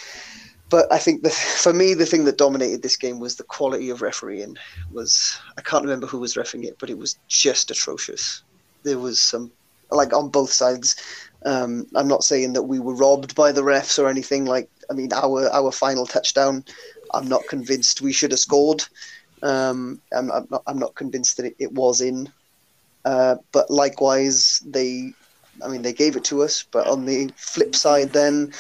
But I think for me the thing that dominated this game was the quality of refereeing. I can't remember who was refereeing it, but it was just atrocious. There was some, like, on both sides. I'm not saying that we were robbed by the refs or anything. Our final touchdown, I'm not convinced we should have scored. I'm not convinced that it was in. But likewise, they gave it to us. But on the flip side, then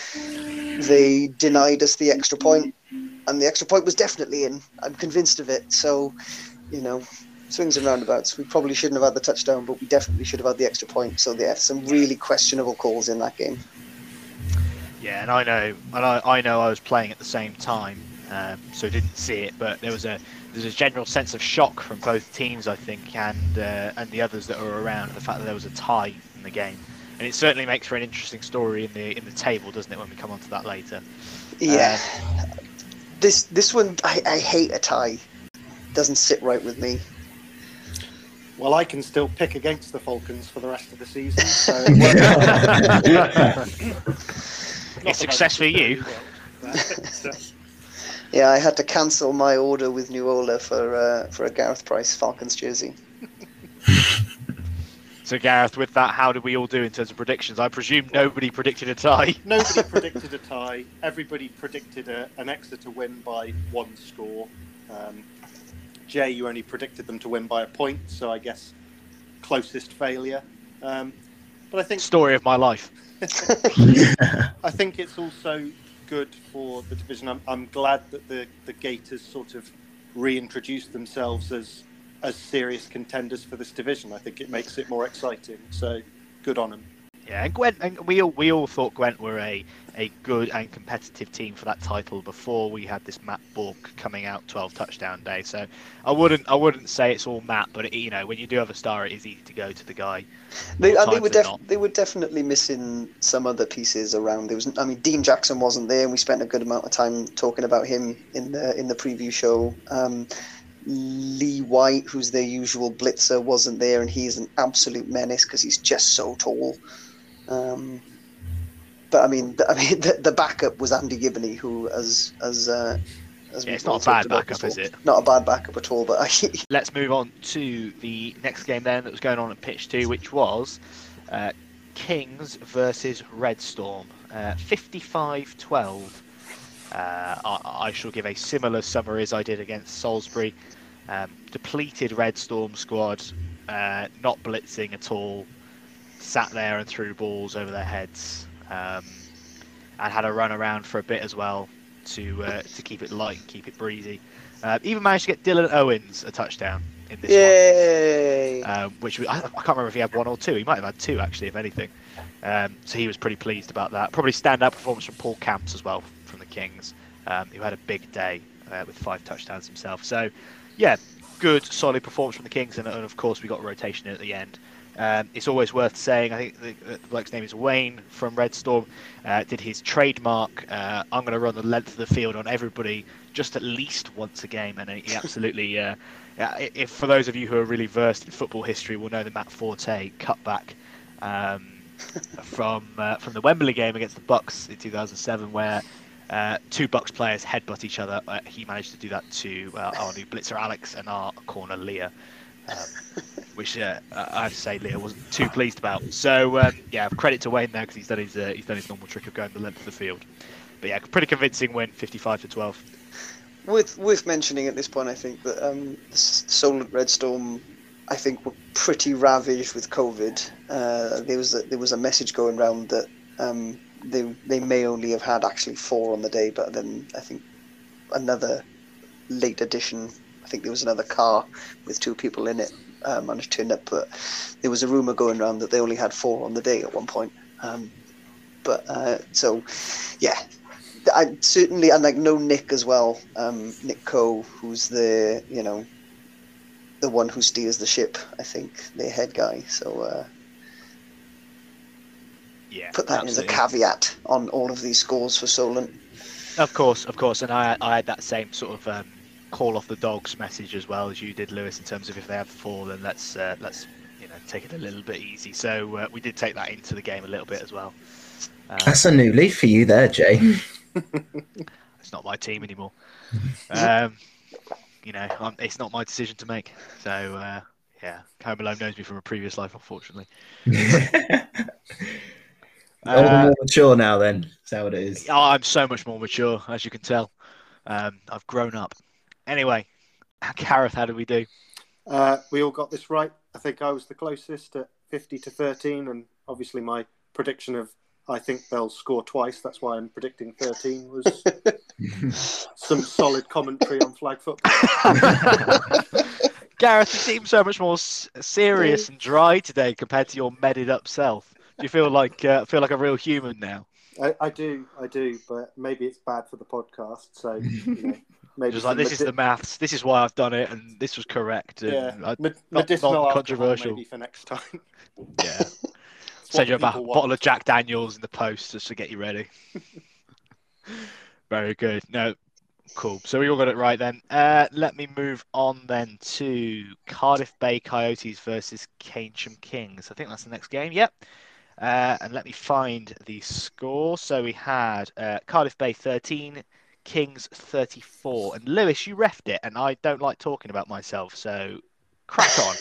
they denied us the extra point, and the extra point was definitely in. I'm convinced of it. So, swings and roundabouts. We probably shouldn't have had the touchdown, but we definitely should have had the extra point. So there are some really questionable calls in that game. Yeah, and I know I was playing at the same time, so didn't see it. But there's a general sense of shock from both teams, I think, and the others that are around, the fact that there was a tie in the game, and it certainly makes for an interesting story in the table, doesn't it? When we come onto that later. Yeah, this one I hate a tie. Doesn't sit right with me. Well, I can still pick against the Falcons for the rest of the season. So it's success for you. Yeah, I had to cancel my order with Nuola for a Gareth Price Falcons jersey. So Gareth, with that, how did we all do in terms of predictions? I presume nobody predicted a tie. Nobody predicted a tie. Everybody predicted an Exeter win by one score. Jay, you only predicted them to win by a point, so I guess closest failure. But I think story of my life. I think it's also good for the division. I'm glad that the Gators sort of reintroduced themselves as serious contenders for this division. I think it makes it more exciting. So good on them. Yeah, and Gwent, and we all thought Gwent were a good and competitive team for that title before we had this Matt Bork coming out 12 touchdown day. So I wouldn't say it's all Matt, but you know, when you do have a star, it is easy to go to the guy. They were definitely missing some other pieces around. There was, I mean, Dean Jackson wasn't there, and we spent a good amount of time talking about him in the preview show. Lee White, who's their usual blitzer, wasn't there, and he is an absolute menace because he's just so tall. But I mean, the backup was Andy Gibney, who as it's not a bad backup, is it? Not a bad backup at all. But let's move on to the next game then that was going on at pitch 2, which was Kings versus Red Storm, 55-12. I shall give a similar summary as I did against Salisbury. Depleted Red Storm squad, not blitzing at all. Sat there and threw balls over their heads, and had a run around for a bit as well to keep it light, and keep it breezy. Even managed to get Dylan Owens a touchdown in this one, which I can't remember if he had one or two. He might have had two actually, if anything. So he was pretty pleased about that. Probably standout performance from Paul Camps as well from the Kings, who had a big day with 5 touchdowns himself. So yeah, good solid performance from the Kings, and of course we got rotation at the end. It's always worth saying, I think the bloke's name is Wayne from Red Storm, did his trademark, I'm going to run the length of the field on everybody just at least once a game. And he absolutely, if for those of you who are really versed in football history, will know the Matt Forte cutback from the Wembley game against the Bucks in 2007, where two Bucks players headbutt each other. He managed to do that to our new blitzer Alex and our corner Leah. Which I have to say Leo wasn't too pleased about. So yeah, credit to Wayne there, because he's done his normal trick of going the length of the field. But yeah, pretty convincing win, 55-12. Worth mentioning at this point, I think that Solent Red Storm, I think, were pretty ravaged with COVID. There was a message going around that they may only have had actually 4 on the day, but then I think another late addition. I think there was another car with 2 people in it managed to turn up, but there was a rumour going around that they only had 4 on the day at one point. So, yeah, I certainly, and like no Nick as well, Nick Coe, who's the one who steers the ship, I think, their head guy. So, yeah, put that absolutely as a caveat on all of these scores for Solent. Of course, and I had that same sort of call off the dogs message as well as you did, Lewis, in terms of if they have 4, then let's take it a little bit easy. So we did take that into the game a little bit as well. That's a new leaf for you there, Jay. It's not my team anymore. It's not my decision to make. So yeah, Home Alone knows me from a previous life, unfortunately. All the more mature now, then. That's how it is. Oh, I'm so much more mature, as you can tell. I've grown up. Anyway, Gareth, how did we do? We all got this right. I think I was the closest at 50-13, and obviously my prediction of I think they'll score twice, that's why I'm predicting 13, was some solid commentary on flag football. Gareth, you seem so much more serious and dry today compared to your medded up self. Do you feel like a real human now? I do, but maybe it's bad for the podcast, so maybe just like this is the maths. This is why I've done it, and this was correct. And yeah, not controversial. Maybe for next time. Yeah, send you a bottle of Jack Daniels in the post just to get you ready. Very good. No, cool. So we all got it right then. Let me move on then to Cardiff Bay Coyotes versus Keynsham Kings. I think that's the next game. Yep. And let me find the score. So we had Cardiff Bay 13, Kings 34. And Lewis, you refed it, and I don't like talking about myself, so Crack on.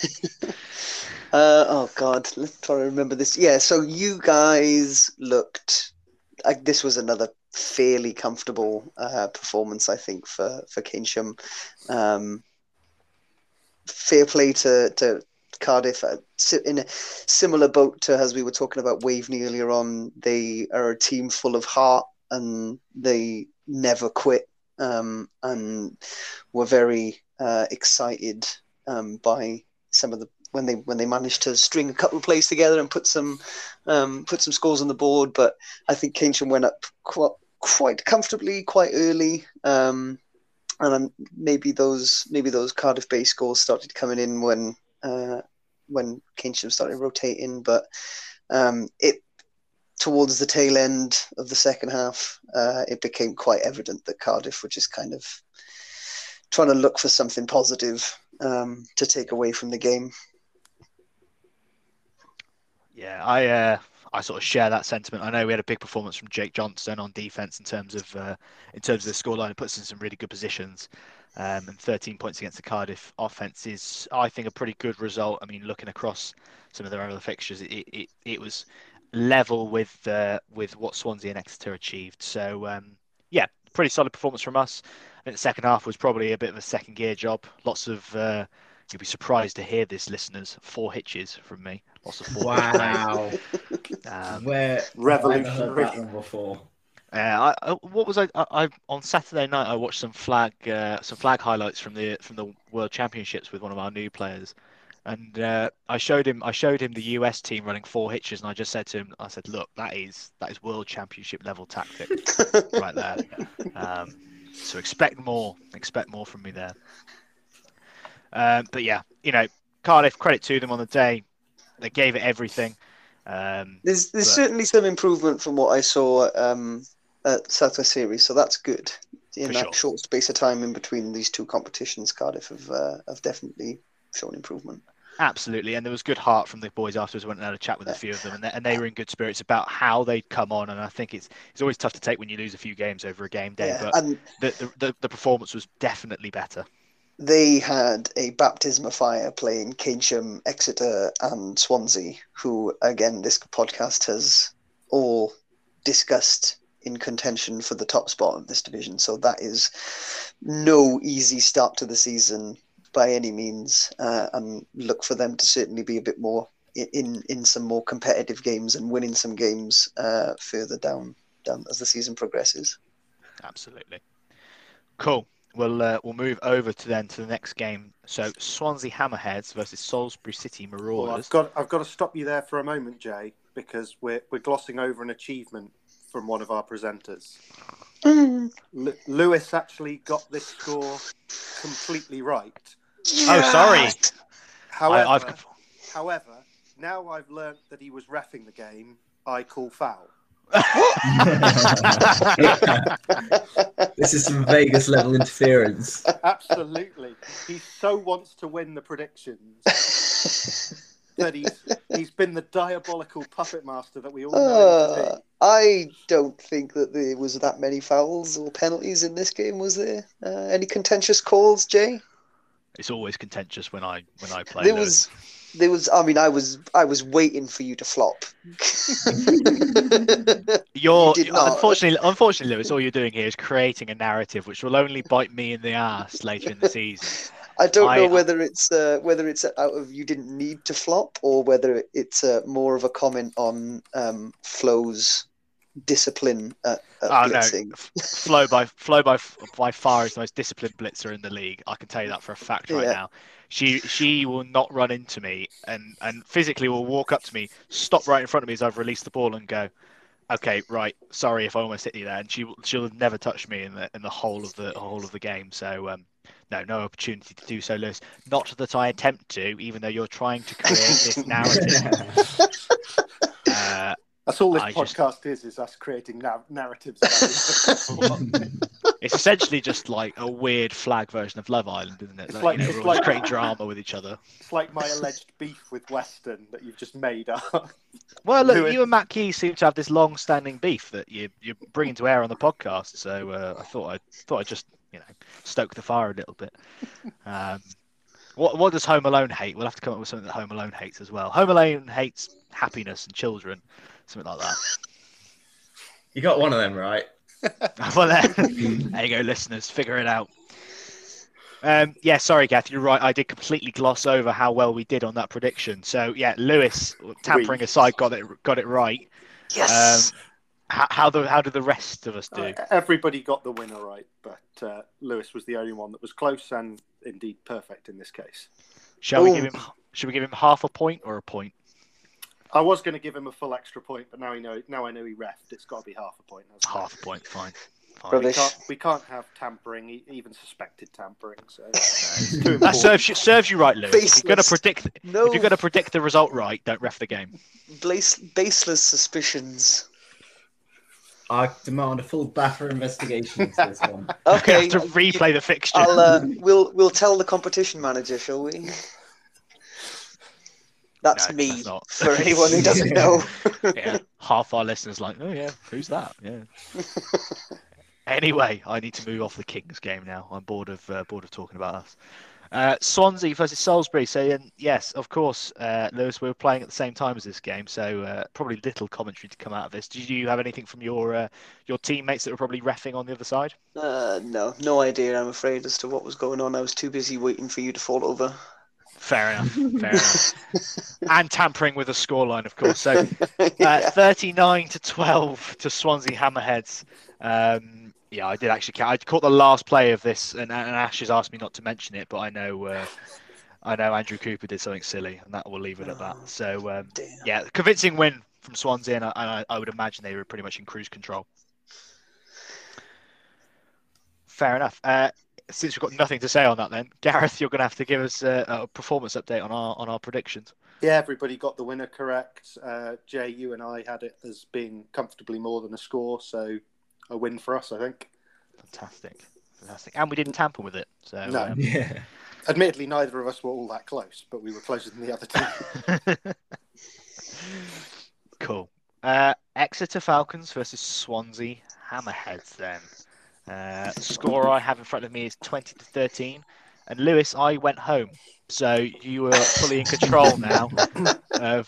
Oh, God. Let's try to remember this. Yeah, so you guys looked... like this was another fairly comfortable performance, I think, for Keynsham. Fair play to Cardiff. In a similar boat to as we were talking about Waveney earlier on, they are a team full of heart and they never quit, and were very excited by some of the when they managed to string a couple of plays together and put some scores on the board. But I think Keynsham went up quite comfortably, quite early, and maybe those Cardiff Bay scores started coming in when Keynsham started rotating. But it towards the tail end of the second half, it became quite evident that Cardiff were just kind of trying to look for something positive to take away from the game. Yeah, I sort of share that sentiment. I know we had a big performance from Jake Johnston on defense in terms of the scoreline. It puts us in some really good positions, and 13 points against the Cardiff offense is, I think, a pretty good result. I mean, looking across some of their other fixtures, it was level with what Swansea and Exeter achieved. So yeah, pretty solid performance from us. I think the second half was probably a bit of a second gear job. Lots of you'll be surprised to hear this, listeners. 4 hitches from me. Lots of 4. Wow. Where revolution before. I on Saturday night I watched some flag highlights from the World Championships with one of our new players, and I showed him the US team running 4 hitches, and I just said to him, I said, look, that is World Championship level tactic right there. So expect more from me there. But yeah, you know, Cardiff, credit to them on the day. They gave it everything. There's certainly some improvement from what I saw at Southwest Series, so that's good. In that short space of time in between these two competitions, Cardiff have definitely shown improvement. Absolutely, and there was good heart from the boys afterwards. I went and had a chat with a few of them, and they were in good spirits about how they'd come on. And I think it's always tough to take when you lose a few games over a game day, but the performance was definitely better. They had a baptism of fire playing Keynsham, Exeter and Swansea, who, again, this podcast has all discussed in contention for the top spot of this division. So that is no easy start to the season by any means, and look for them to certainly be a bit more in some more competitive games and winning some games further down as the season progresses. Absolutely. Cool. We'll move over to the next game. So Swansea Hammerheads versus Salisbury City Marauders. Well, I've got to stop you there for a moment, Jay, because we're glossing over an achievement from one of our presenters. Lewis actually got this score completely right. Yeah. Oh, sorry. However, now I've learnt that he was reffing the game. I call foul. This is some Vegas level interference. Absolutely, he so wants to win the predictions that he's been the diabolical puppet master that we all know him to be. I don't think that there was that many fouls or penalties in this game, was there? Any contentious calls, Jay? It's always contentious when I play. There was. I mean, I was waiting for you to flop. Unfortunately, Lewis, all you're doing here is creating a narrative which will only bite me in the ass later in the season. I don't know whether it's out of you didn't need to flop, or whether it's more of a comment on Flo's discipline at blitzing. No. Flo by far is the most disciplined blitzer in the league. I can tell you that for a fact right now. She will not run into me and physically will walk up to me, stop right in front of me as I've released the ball, and go, okay, right, sorry if I almost hit you there. And she'll never touch me in the whole of the game. So no opportunity to do so, Lewis. Not that I attempt to, even though you're trying to create this narrative. That's all this podcast is us creating narratives. About it's essentially just like a weird flag version of Love Island, isn't it? It's like creating drama with each other. It's like my alleged beef with Weston that you've just made up. Well, look, you and Matt Key seem to have this long-standing beef that you're bringing to air on the podcast. So I thought I'd just stoke the fire a little bit. What does Home Alone hate? We'll have to come up with something that Home Alone hates as well. Home Alone hates happiness and children, something like that. You got one of them right. Well, there you go, listeners. Figure it out. Yeah, sorry, Gath, you're right. I did completely gloss over how well we did on that prediction. So, yeah, Lewis, tampering aside, got it right. Yes. How did the rest of us do? Everybody got the winner right, but Lewis was the only one that was close and indeed perfect in this case. Should we give him half a point or a point? I was going to give him a full extra point, but now I know he reffed. It's got to be half a point. Half a point, fine. We can't have tampering, even suspected tampering. So that serves you right, Lewis. Baseless. If you're going to predict, if you're going to predict the result right, don't ref the game. Baseless suspicions. I demand a full BAFA investigation into this one. Okay, we have to replay the fixture. We'll tell the competition manager, shall we? That's me. That's for anyone who doesn't know. Yeah. Half our listeners like, oh yeah, who's that? Yeah. Anyway, I need to move off the Kings game now. I'm bored of talking about us. Swansea versus Salisbury. So, yes, of course, Lewis, we were playing at the same time as this game, so probably little commentary to come out of this. Did you have anything from your teammates that were probably reffing on the other side? No idea, I'm afraid, as to what was going on. I was too busy waiting for you to fall over. Fair enough. And tampering with the scoreline, of course. So, 39-12 to Swansea Hammerheads. Yeah, I did actually count. I caught the last play of this, and Ash has asked me not to mention it, but I know Andrew Cooper did something silly, and that will leave it at that. So, yeah, convincing win from Swansea, and I would imagine they were pretty much in cruise control. Fair enough. Since we've got nothing to say on that, then Gareth, you're going to have to give us a performance update on our predictions. Yeah, everybody got the winner correct. Jay, you and I had it as being comfortably more than a score, so. A win for us, I think. Fantastic. And we didn't tamper with it. So no. Yeah. Admittedly, neither of us were all that close, but we were closer than the other two. Cool. Exeter Falcons versus Swansea Hammerheads, then. Score I have in front of me is 20-13. And Lewis, I went home. So you were fully in control now. This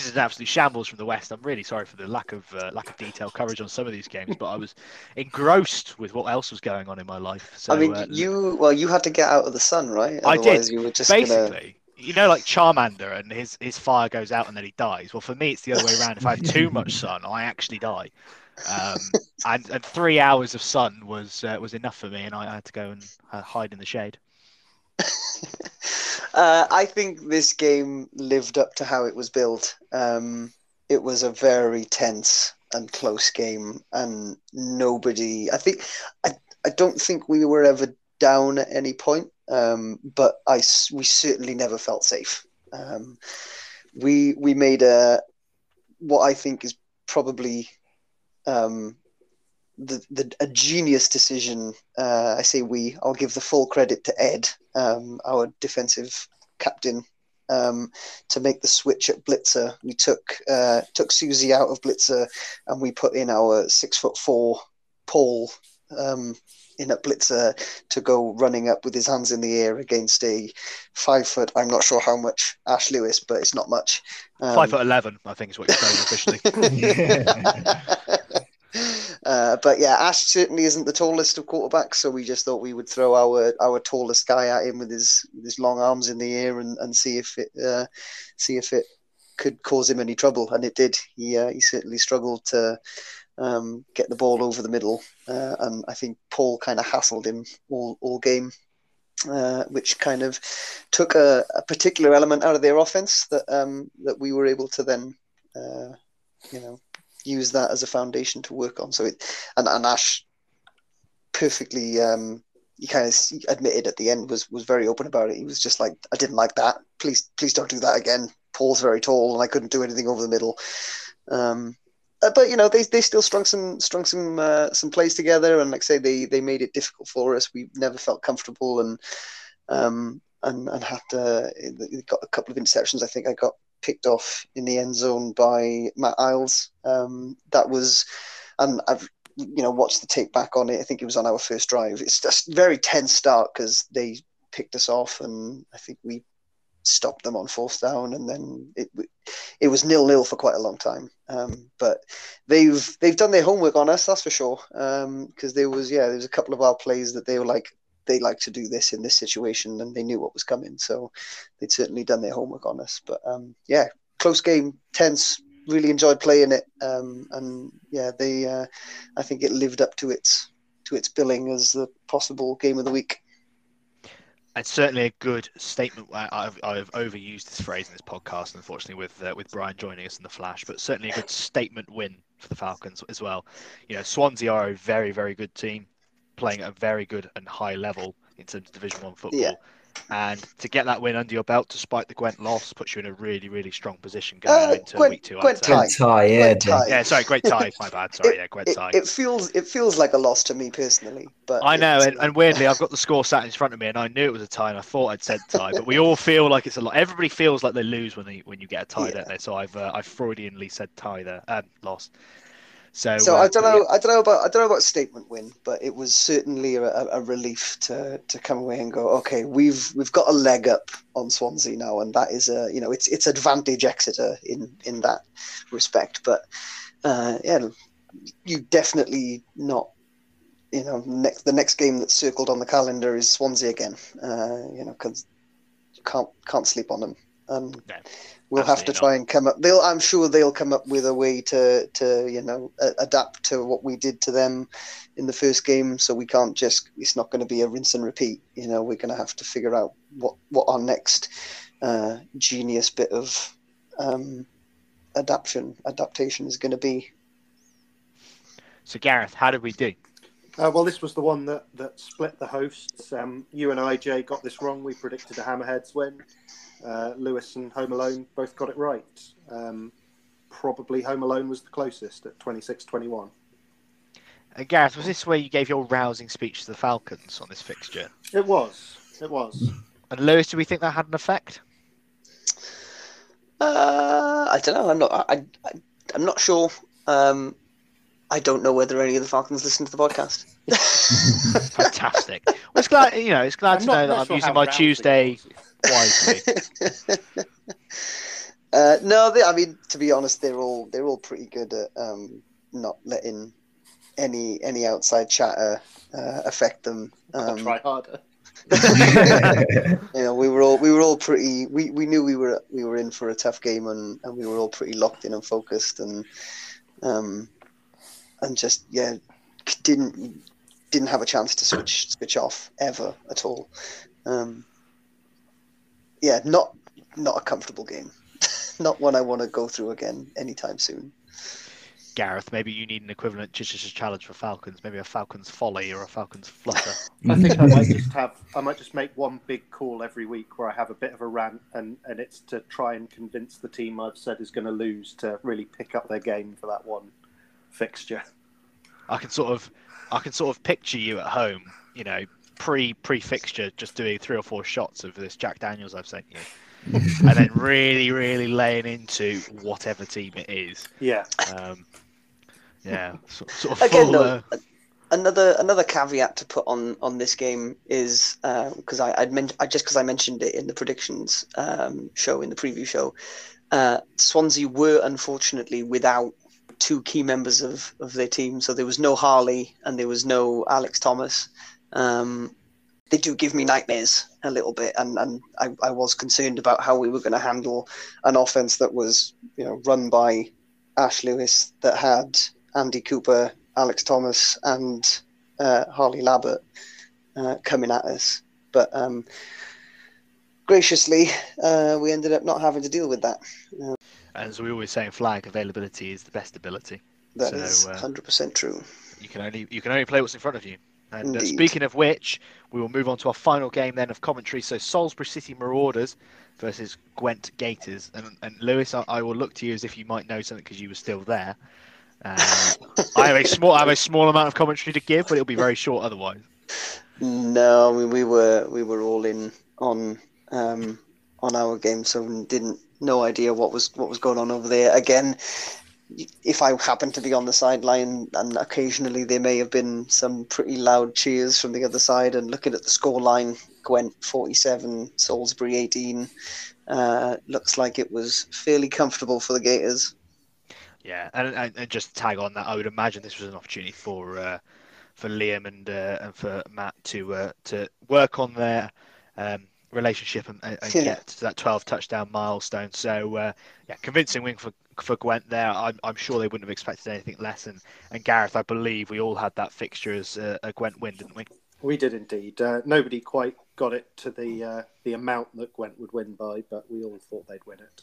is an absolute shambles from the West. I'm really sorry for the lack of detailed coverage on some of these games, but I was engrossed with what else was going on in my life. So, I mean, you had to get out of the sun, right? Otherwise, I did. You were just basically. You know, like Charmander, and his fire goes out and then he dies. Well, for me, it's the other way around. If I have too much sun, I actually die. And 3 hours of sun was enough for me, and I had to go and hide in the shade. I think this game lived up to how it was built. It was a very tense and close game, and I don't think we were ever down at any point, but we certainly never felt safe. We made what I think is probably a genius decision. I say we. I'll give the full credit to Ed, our defensive captain, to make the switch at blitzer. We took Susie out of blitzer, and we put in our 6'4" Paul in at blitzer to go running up with his hands in the air against a 5 foot. I'm not sure how much Ash Lewis, but it's not much. 5'11", I think, is what you're saying officially. But yeah, Ash certainly isn't the tallest of quarterbacks, so we just thought we would throw our tallest guy at him with his long arms in the air and see if it could cause him any trouble, and it did. He certainly struggled to get the ball over the middle, and I think Paul kind of hassled him all game, which kind of took a particular element out of their offense that we were able to then use that as a foundation to work on. So and Ash perfectly, he kind of admitted at the end, was very open about it. He was just like, I didn't like that. Please don't do that again. Paul's very tall and I couldn't do anything over the middle. But they still strung some plays together, and like I say, they made it difficult for us. We never felt comfortable, and had to, they got a couple of interceptions. I think I got picked off in the end zone by Matt Giles. And I've watched the tape back on it. I think it was on our first drive. It's just very tense start because they picked us off, and I think we stopped them on fourth down, and then it was 0-0 for quite a long time. But they've done their homework on us, that's for sure. Because there was a couple of our plays that they were like, they like to do this in this situation, and they knew what was coming, so they'd certainly done their homework on us. But close game, tense. Really enjoyed playing it, they. I think it lived up to its billing as the possible game of the week. It's certainly a good statement. I've overused this phrase in this podcast, unfortunately, with Brian joining us in the Flash, but certainly a good statement win for the Falcons as well. You know, Swansea are a very, very good team, playing at a very good and high level in terms of Division 1 football. Yeah. And to get that win under your belt, despite the Gwent loss, puts you in a really, really strong position going into week two. Great tie. My bad. Sorry, Gwent tie. It feels like a loss to me personally, but I know. And weirdly, I've got the score sat in front of me, and I knew it was a tie, and I thought I'd said tie. But we all feel like it's a lot. Everybody feels like they lose when you get a tie, don't they? So I've Freudianly said tie there, loss. So I don't know. Yeah. I don't know about statement win, but it was certainly a relief to come away and go, okay, we've got a leg up on Swansea now, and that is it's advantage Exeter in that respect. But you definitely not. The next game that's circled on the calendar is Swansea again. Because you can't sleep on them. No, we'll have to try and come up. I'm sure they'll come up with a way to adapt to what we did to them in the first game. So we can't just. It's not going to be a rinse and repeat. We're going to have to figure out what our next genius bit of adaptation is going to be. So Gareth, how did we do? Well, this was the one that split the hosts. You and I, Jay, got this wrong. We predicted a Hammerheads win. Lewis and Home Alone both got it right. Probably Home Alone was the closest at 26-21. Gareth, was this where you gave your rousing speech to the Falcons on this fixture? It was. And Lewis, do we think that had an effect? I don't know. I'm not sure. I don't know whether any of the Falcons listen to the podcast. Fantastic. Well, it's glad to know that I'm using my Tuesday. Wisely. To be honest, they're all pretty good at not letting any outside chatter affect them. Try harder. We were all pretty. We knew we were in for a tough game, and we were all pretty locked in and focused, and didn't have a chance to switch off ever at all. Not a comfortable game. Not one I want to go through again anytime soon. Gareth, maybe you need an equivalent Chichester challenge for Falcons. Maybe a Falcons folly or a Falcons flutter. I think I might just make one big call every week where I have a bit of a rant, and it's to try and convince the team I've said is going to lose to really pick up their game for that one fixture. I can sort of picture you at home, pre fixture, just doing 3 or 4 shots of this Jack Daniels I've sent you, and then really, really laying into whatever team it is. Yeah. Sort of again, another caveat to put on this game is because I mentioned it in the predictions show, in the preview show. Swansea were unfortunately without 2 key members of their team, so there was no Harley and there was no Alex Thomas. They do give me nightmares a little bit, and I was concerned about how we were going to handle an offense that was, run by Ash Lewis, that had Andy Cooper, Alex Thomas, and Harley Labbert coming at us. But graciously, we ended up not having to deal with that. As we always say in flag, availability is the best ability. That is 100% true. You can only play what's in front of you. And speaking of which, we will move on to our final game then of commentary. So Salisbury City Marauders versus Gwent Gators. And Lewis, I will look to you as if you might know something because you were still there. I have a small amount of commentary to give, but it'll be very short otherwise. No, we were all in on our game, so didn't no idea what was going on over there. Again, if I happened to be on the sideline, and occasionally there may have been some pretty loud cheers from the other side, and looking at the scoreline, Gwent 47, Salisbury 18. Looks like it was fairly comfortable for the Gators. Yeah, and just to tag on that, I would imagine this was an opportunity for Liam and for Matt to work on their relationship and get to that 12 touchdown milestone. So convincing win for Gwent there. I'm sure they wouldn't have expected anything less. And Gareth, I believe we all had that fixture as a Gwent win, didn't we? We did indeed. Nobody quite got it to the amount that Gwent would win by, but we all thought they'd win it.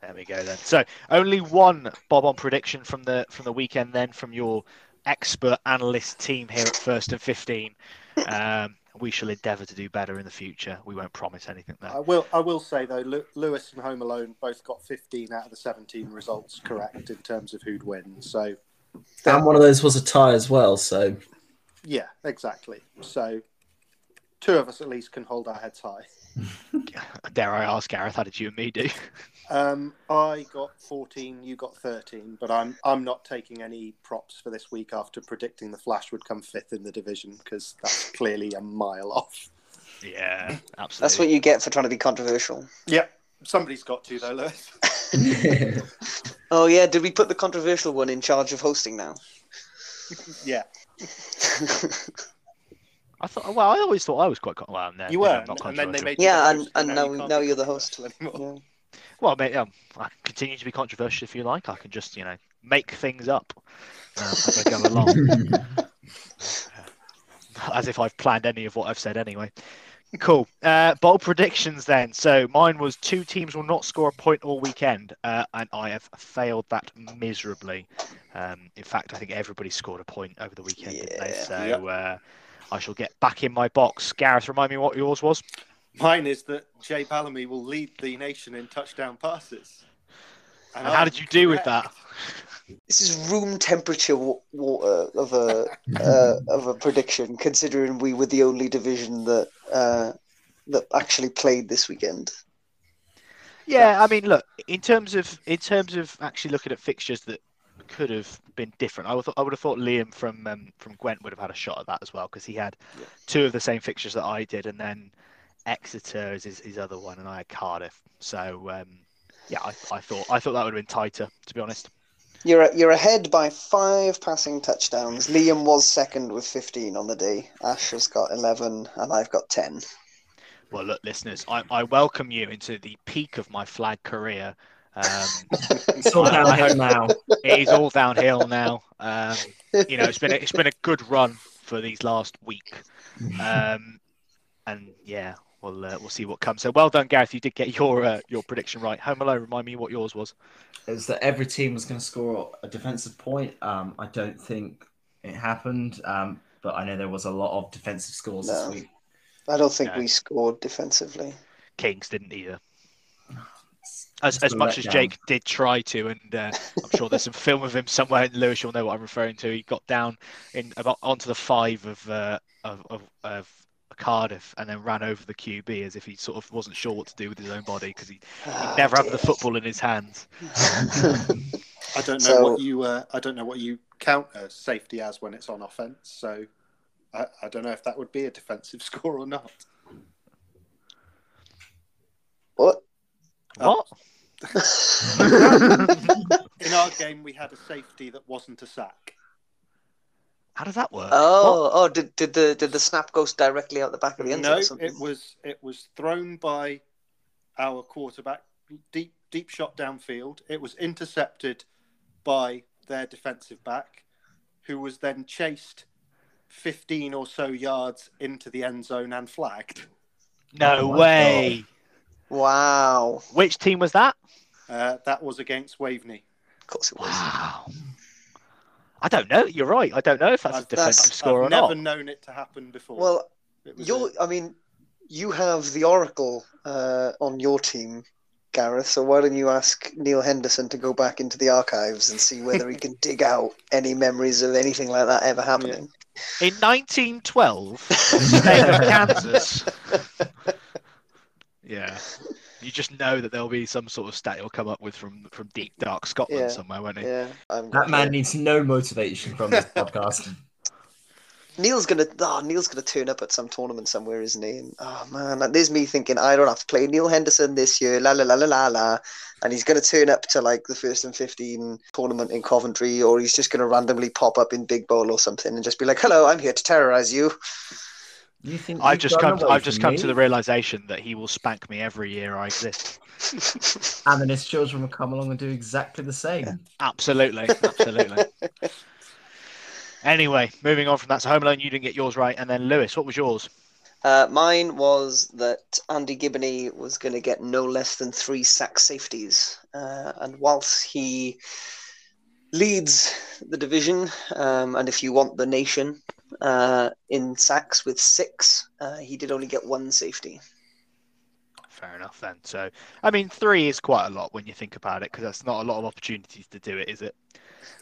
There we go then. So only one bob on prediction from the weekend then, from your expert analyst team here at First and 15. We shall endeavour to do better in the future. We won't promise anything there. I will say though, Lewis and Home Alone both got 15 out of the 17 results correct in terms of who'd win. So, and one of those was a tie as well. So, yeah, exactly. So, two of us at least can hold our heads high. Dare I ask, Gareth, how did you and me do? I got 14, you got 13, but I'm not taking any props for this week after predicting the Flash would come fifth in the division, because that's clearly a mile off. Yeah, absolutely. That's what you get for trying to be controversial. Yep. Somebody's got to though, Lewis. Oh yeah, did we put the controversial one in charge of hosting now? Yeah. I thought. Well, I always thought I was quite. Well, I'm there. You were. And then they made now you're the host anymore. Yeah. Well, mate, I can continue to be controversial if you like. I can just, make things up as I go along, as if I've planned any of what I've said anyway. Cool. Bold predictions then. So mine was two teams will not score a point all weekend, and I have failed that miserably. In fact, I think everybody scored a point over the weekend, didn't they? So. Yep. I shall get back in my box. Gareth, remind me what yours was. Mine is that Jay Ballamy will lead the nation in touchdown passes. And how did you do with that? This is room temperature water of a of a prediction, considering we were the only division that actually played this weekend. Yeah, I mean, look, in terms of actually looking at fixtures that could have been different, I would have thought Liam from Gwent would have had a shot at that as well, because he had two of the same fixtures that I did, and then Exeter is his other one, and I had Cardiff. So I thought that would have been tighter, to be honest. You're ahead by 5 passing touchdowns. Liam was second with 15 on the day. Ash has got 11, and I've got 10. Well, look, listeners, I welcome you into the peak of my flag career. It's all downhill now. It is all downhill now. It's been a good run for these last week, and yeah, we'll see what comes. So well done, Gareth. You did get your prediction right. Home Alone, remind me what yours was. It was that every team was going to score a defensive point. I don't think it happened, but I know there was a lot of defensive scores this week. I don't think we scored defensively. Kings didn't either. As much as Jake did try to, and I'm sure there's some film of him somewhere. And Lewis, you'll know what I'm referring to. He got down onto the 5 of Cardiff, and then ran over the QB as if he sort of wasn't sure what to do with his own body, because he never had the football in his hands. I don't know what you count a safety as when it's on offense. So I don't know if that would be a defensive score or not. What? In our game, we had a safety that wasn't a sack. How does that work? Oh, did the snap go directly out the back of the end zone? No, it was thrown by our quarterback, deep shot downfield. It was intercepted by their defensive back, who was then chased 15 or so yards into the end zone and flagged. No way. God. Wow. Which team was that? That was against Waveney. Of course it was. Wow. I don't know. You're right. I don't know if that's a defensive score or not. I've never known it to happen before. Well, you have the Oracle on your team, Gareth, so why don't you ask Neil Henderson to go back into the archives and see whether he can dig out any memories of anything like that ever happening. Yeah. In 1912, the state of Kansas... Yeah, you just know that there'll be some sort of stat you'll come up with from deep, dark Scotland somewhere, won't it? Yeah, that man needs no motivation from this podcast. Neil's gonna turn up at some tournament somewhere, isn't he? And, oh man, like, there's me thinking I don't have to play Neil Henderson this year, la la la la la la, and he's gonna turn up to like the 1st and 15 tournament in Coventry, or he's just gonna randomly pop up in Big Bowl or something and just be like, "Hello, I'm here to terrorise you." You think I've just come to the realization that he will spank me every year I exist, and then his children will come along and do exactly the same. Yeah. Absolutely, absolutely. Anyway, moving on from that. So Home Alone, you didn't get yours right. And then Lewis, what was yours? Mine was that Andy Gibney was going to get no less than 3 sack safeties. And whilst he leads the division, and if you want the nation, in sacks with 6, he did only get 1 safety. Fair enough then. So, I mean, 3 is quite a lot when you think about it, because that's not a lot of opportunities to do it, is it?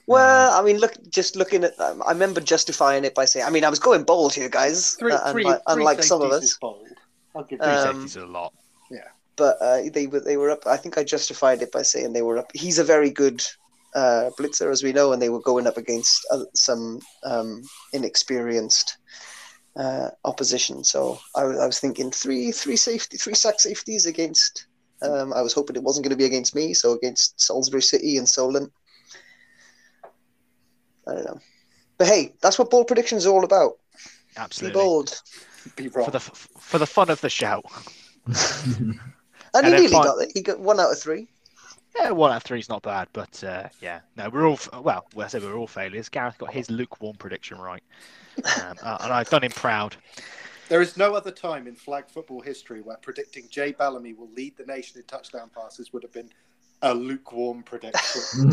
Well, I mean, looking at them, I remember justifying it by saying, I mean, I was going bold here, guys, unlike some of us. I'll give 3 safeties a lot. Yeah, but they were up. I think I justified it by saying they were up. He's a very good blitzer, as we know, and they were going up against some inexperienced opposition. So I was thinking three sack safeties against. I was hoping it wasn't going to be against me, so against Salisbury City and Solent. I don't know. But hey, that's what bold predictions are all about. Absolutely. Be bold. Be wrong. For the fun of the show. And he nearly got it. He got 1 out of 3. Yeah, 1 out of 3 is not bad. But yeah, no, we're all, well, I say we're all failures. Gareth got his lukewarm prediction right. And I've done him proud. There is no other time in flag football history where predicting Jay Ballamy will lead the nation in touchdown passes would have been a lukewarm prediction.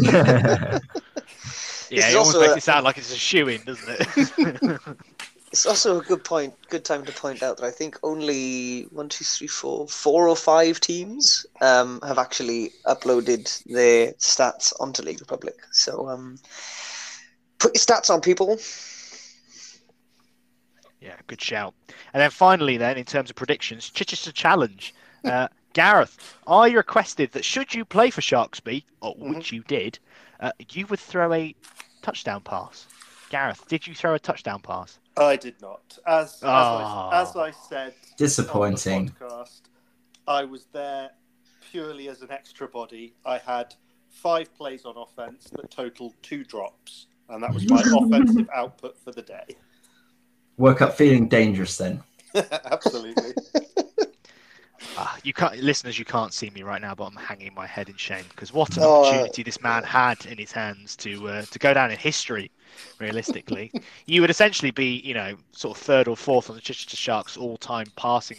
Yeah, it almost makes it sound like it's a shoe-in, doesn't it? It's also a good time to point out that I think only 4 or 5 teams have actually uploaded their stats onto League Republic. So put your stats on, people. Yeah, good shout. And then finally, then in terms of predictions, Chichester Challenge. Gareth, I requested that should you play for Sharks B, which you did, you would throw a touchdown pass. Gareth, did you throw a touchdown pass? I did not. As I said, disappointing. On the podcast, I was there purely as an extra body. I had 5 plays on offense that totaled 2 drops, and that was my offensive output for the day. Woke up feeling dangerous then. Absolutely. You can't, listeners, you can't see me right now, but I'm hanging my head in shame because what an opportunity this man had in his hands to go down in history. Realistically, you would essentially be, you know, sort of 3rd or 4th on the Chichester Sharks all-time passing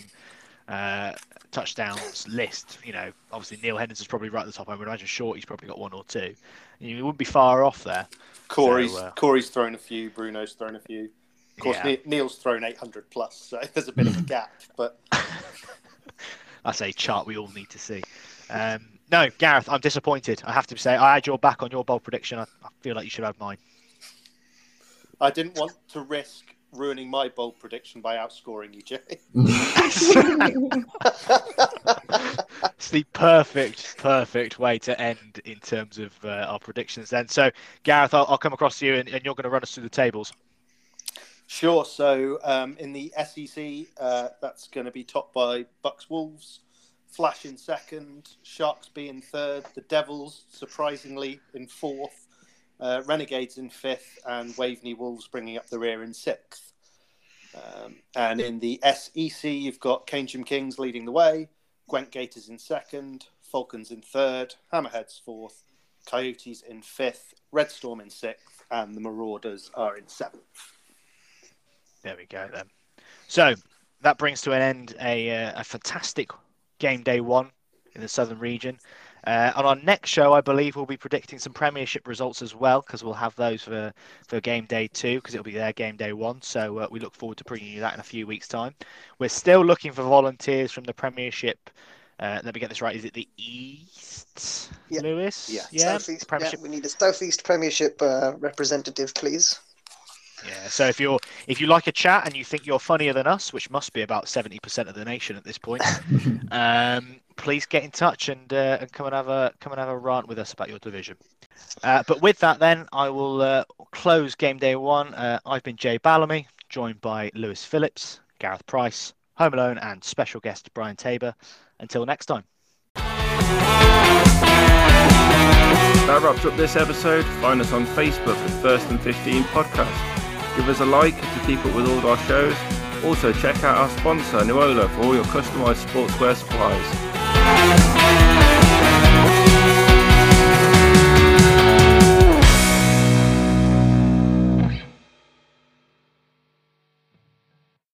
touchdowns list. You know, obviously Neil Henderson's probably right at the top. I would imagine Shorty's probably got 1 or 2. You wouldn't be far off there. Corey's thrown a few. Bruno's thrown a few. Of course, yeah. Neil's thrown 800 plus, so there's a bit of a gap, but. That's a chart we all need to see. No, Gareth, I'm disappointed. I have to say, I had your back on your bold prediction. I feel like you should have mine. I didn't want to risk ruining my bold prediction by outscoring you, Jay. It's the perfect way to end in terms of our predictions then. So, Gareth, I'll come across to you and you're going to run us through the tables. Sure. So in the SEC, that's going to be topped by Bucks Wolves, Flash in 2nd, Sharks B in 3rd, the Devils, surprisingly, in 4th, Renegades in 5th, and Waveney Wolves bringing up the rear in 6th. And in the SEC, you've got Keynsham Kings leading the way, Gwent Gators in 2nd, Falcons in 3rd, Hammerheads 4th, Coyotes in 5th, Red Storm in 6th, and the Marauders are in 7th. There we go then. So that brings to an end a fantastic game day one in the Southern region. On our next show, I believe we'll be predicting some Premiership results as well, because we'll have those for game day 2, because it'll be their game day 1. So we look forward to bringing you that in a few weeks' time. We're still looking for volunteers from the Premiership. Let me get this right. Is it the East, yeah. Lewis? Yeah. Southeast Premiership. Yeah, we need a Southeast Premiership representative, please. Yeah, so if you like a chat and you think you're funnier than us, which must be about 70% of the nation at this point, please get in touch and come and have a rant with us about your division. But with that, then I will close game day 1. I've been Jay Ballamy. joined by Lewis Phillips, Gareth Price, Home Alone, and special guest Brian Tabor. Until next time. That wraps up this episode. Find us on Facebook at First and 15 Podcast. Give us a like to keep up with all of our shows. Also check out our sponsor Nuola for all your customised sportswear supplies.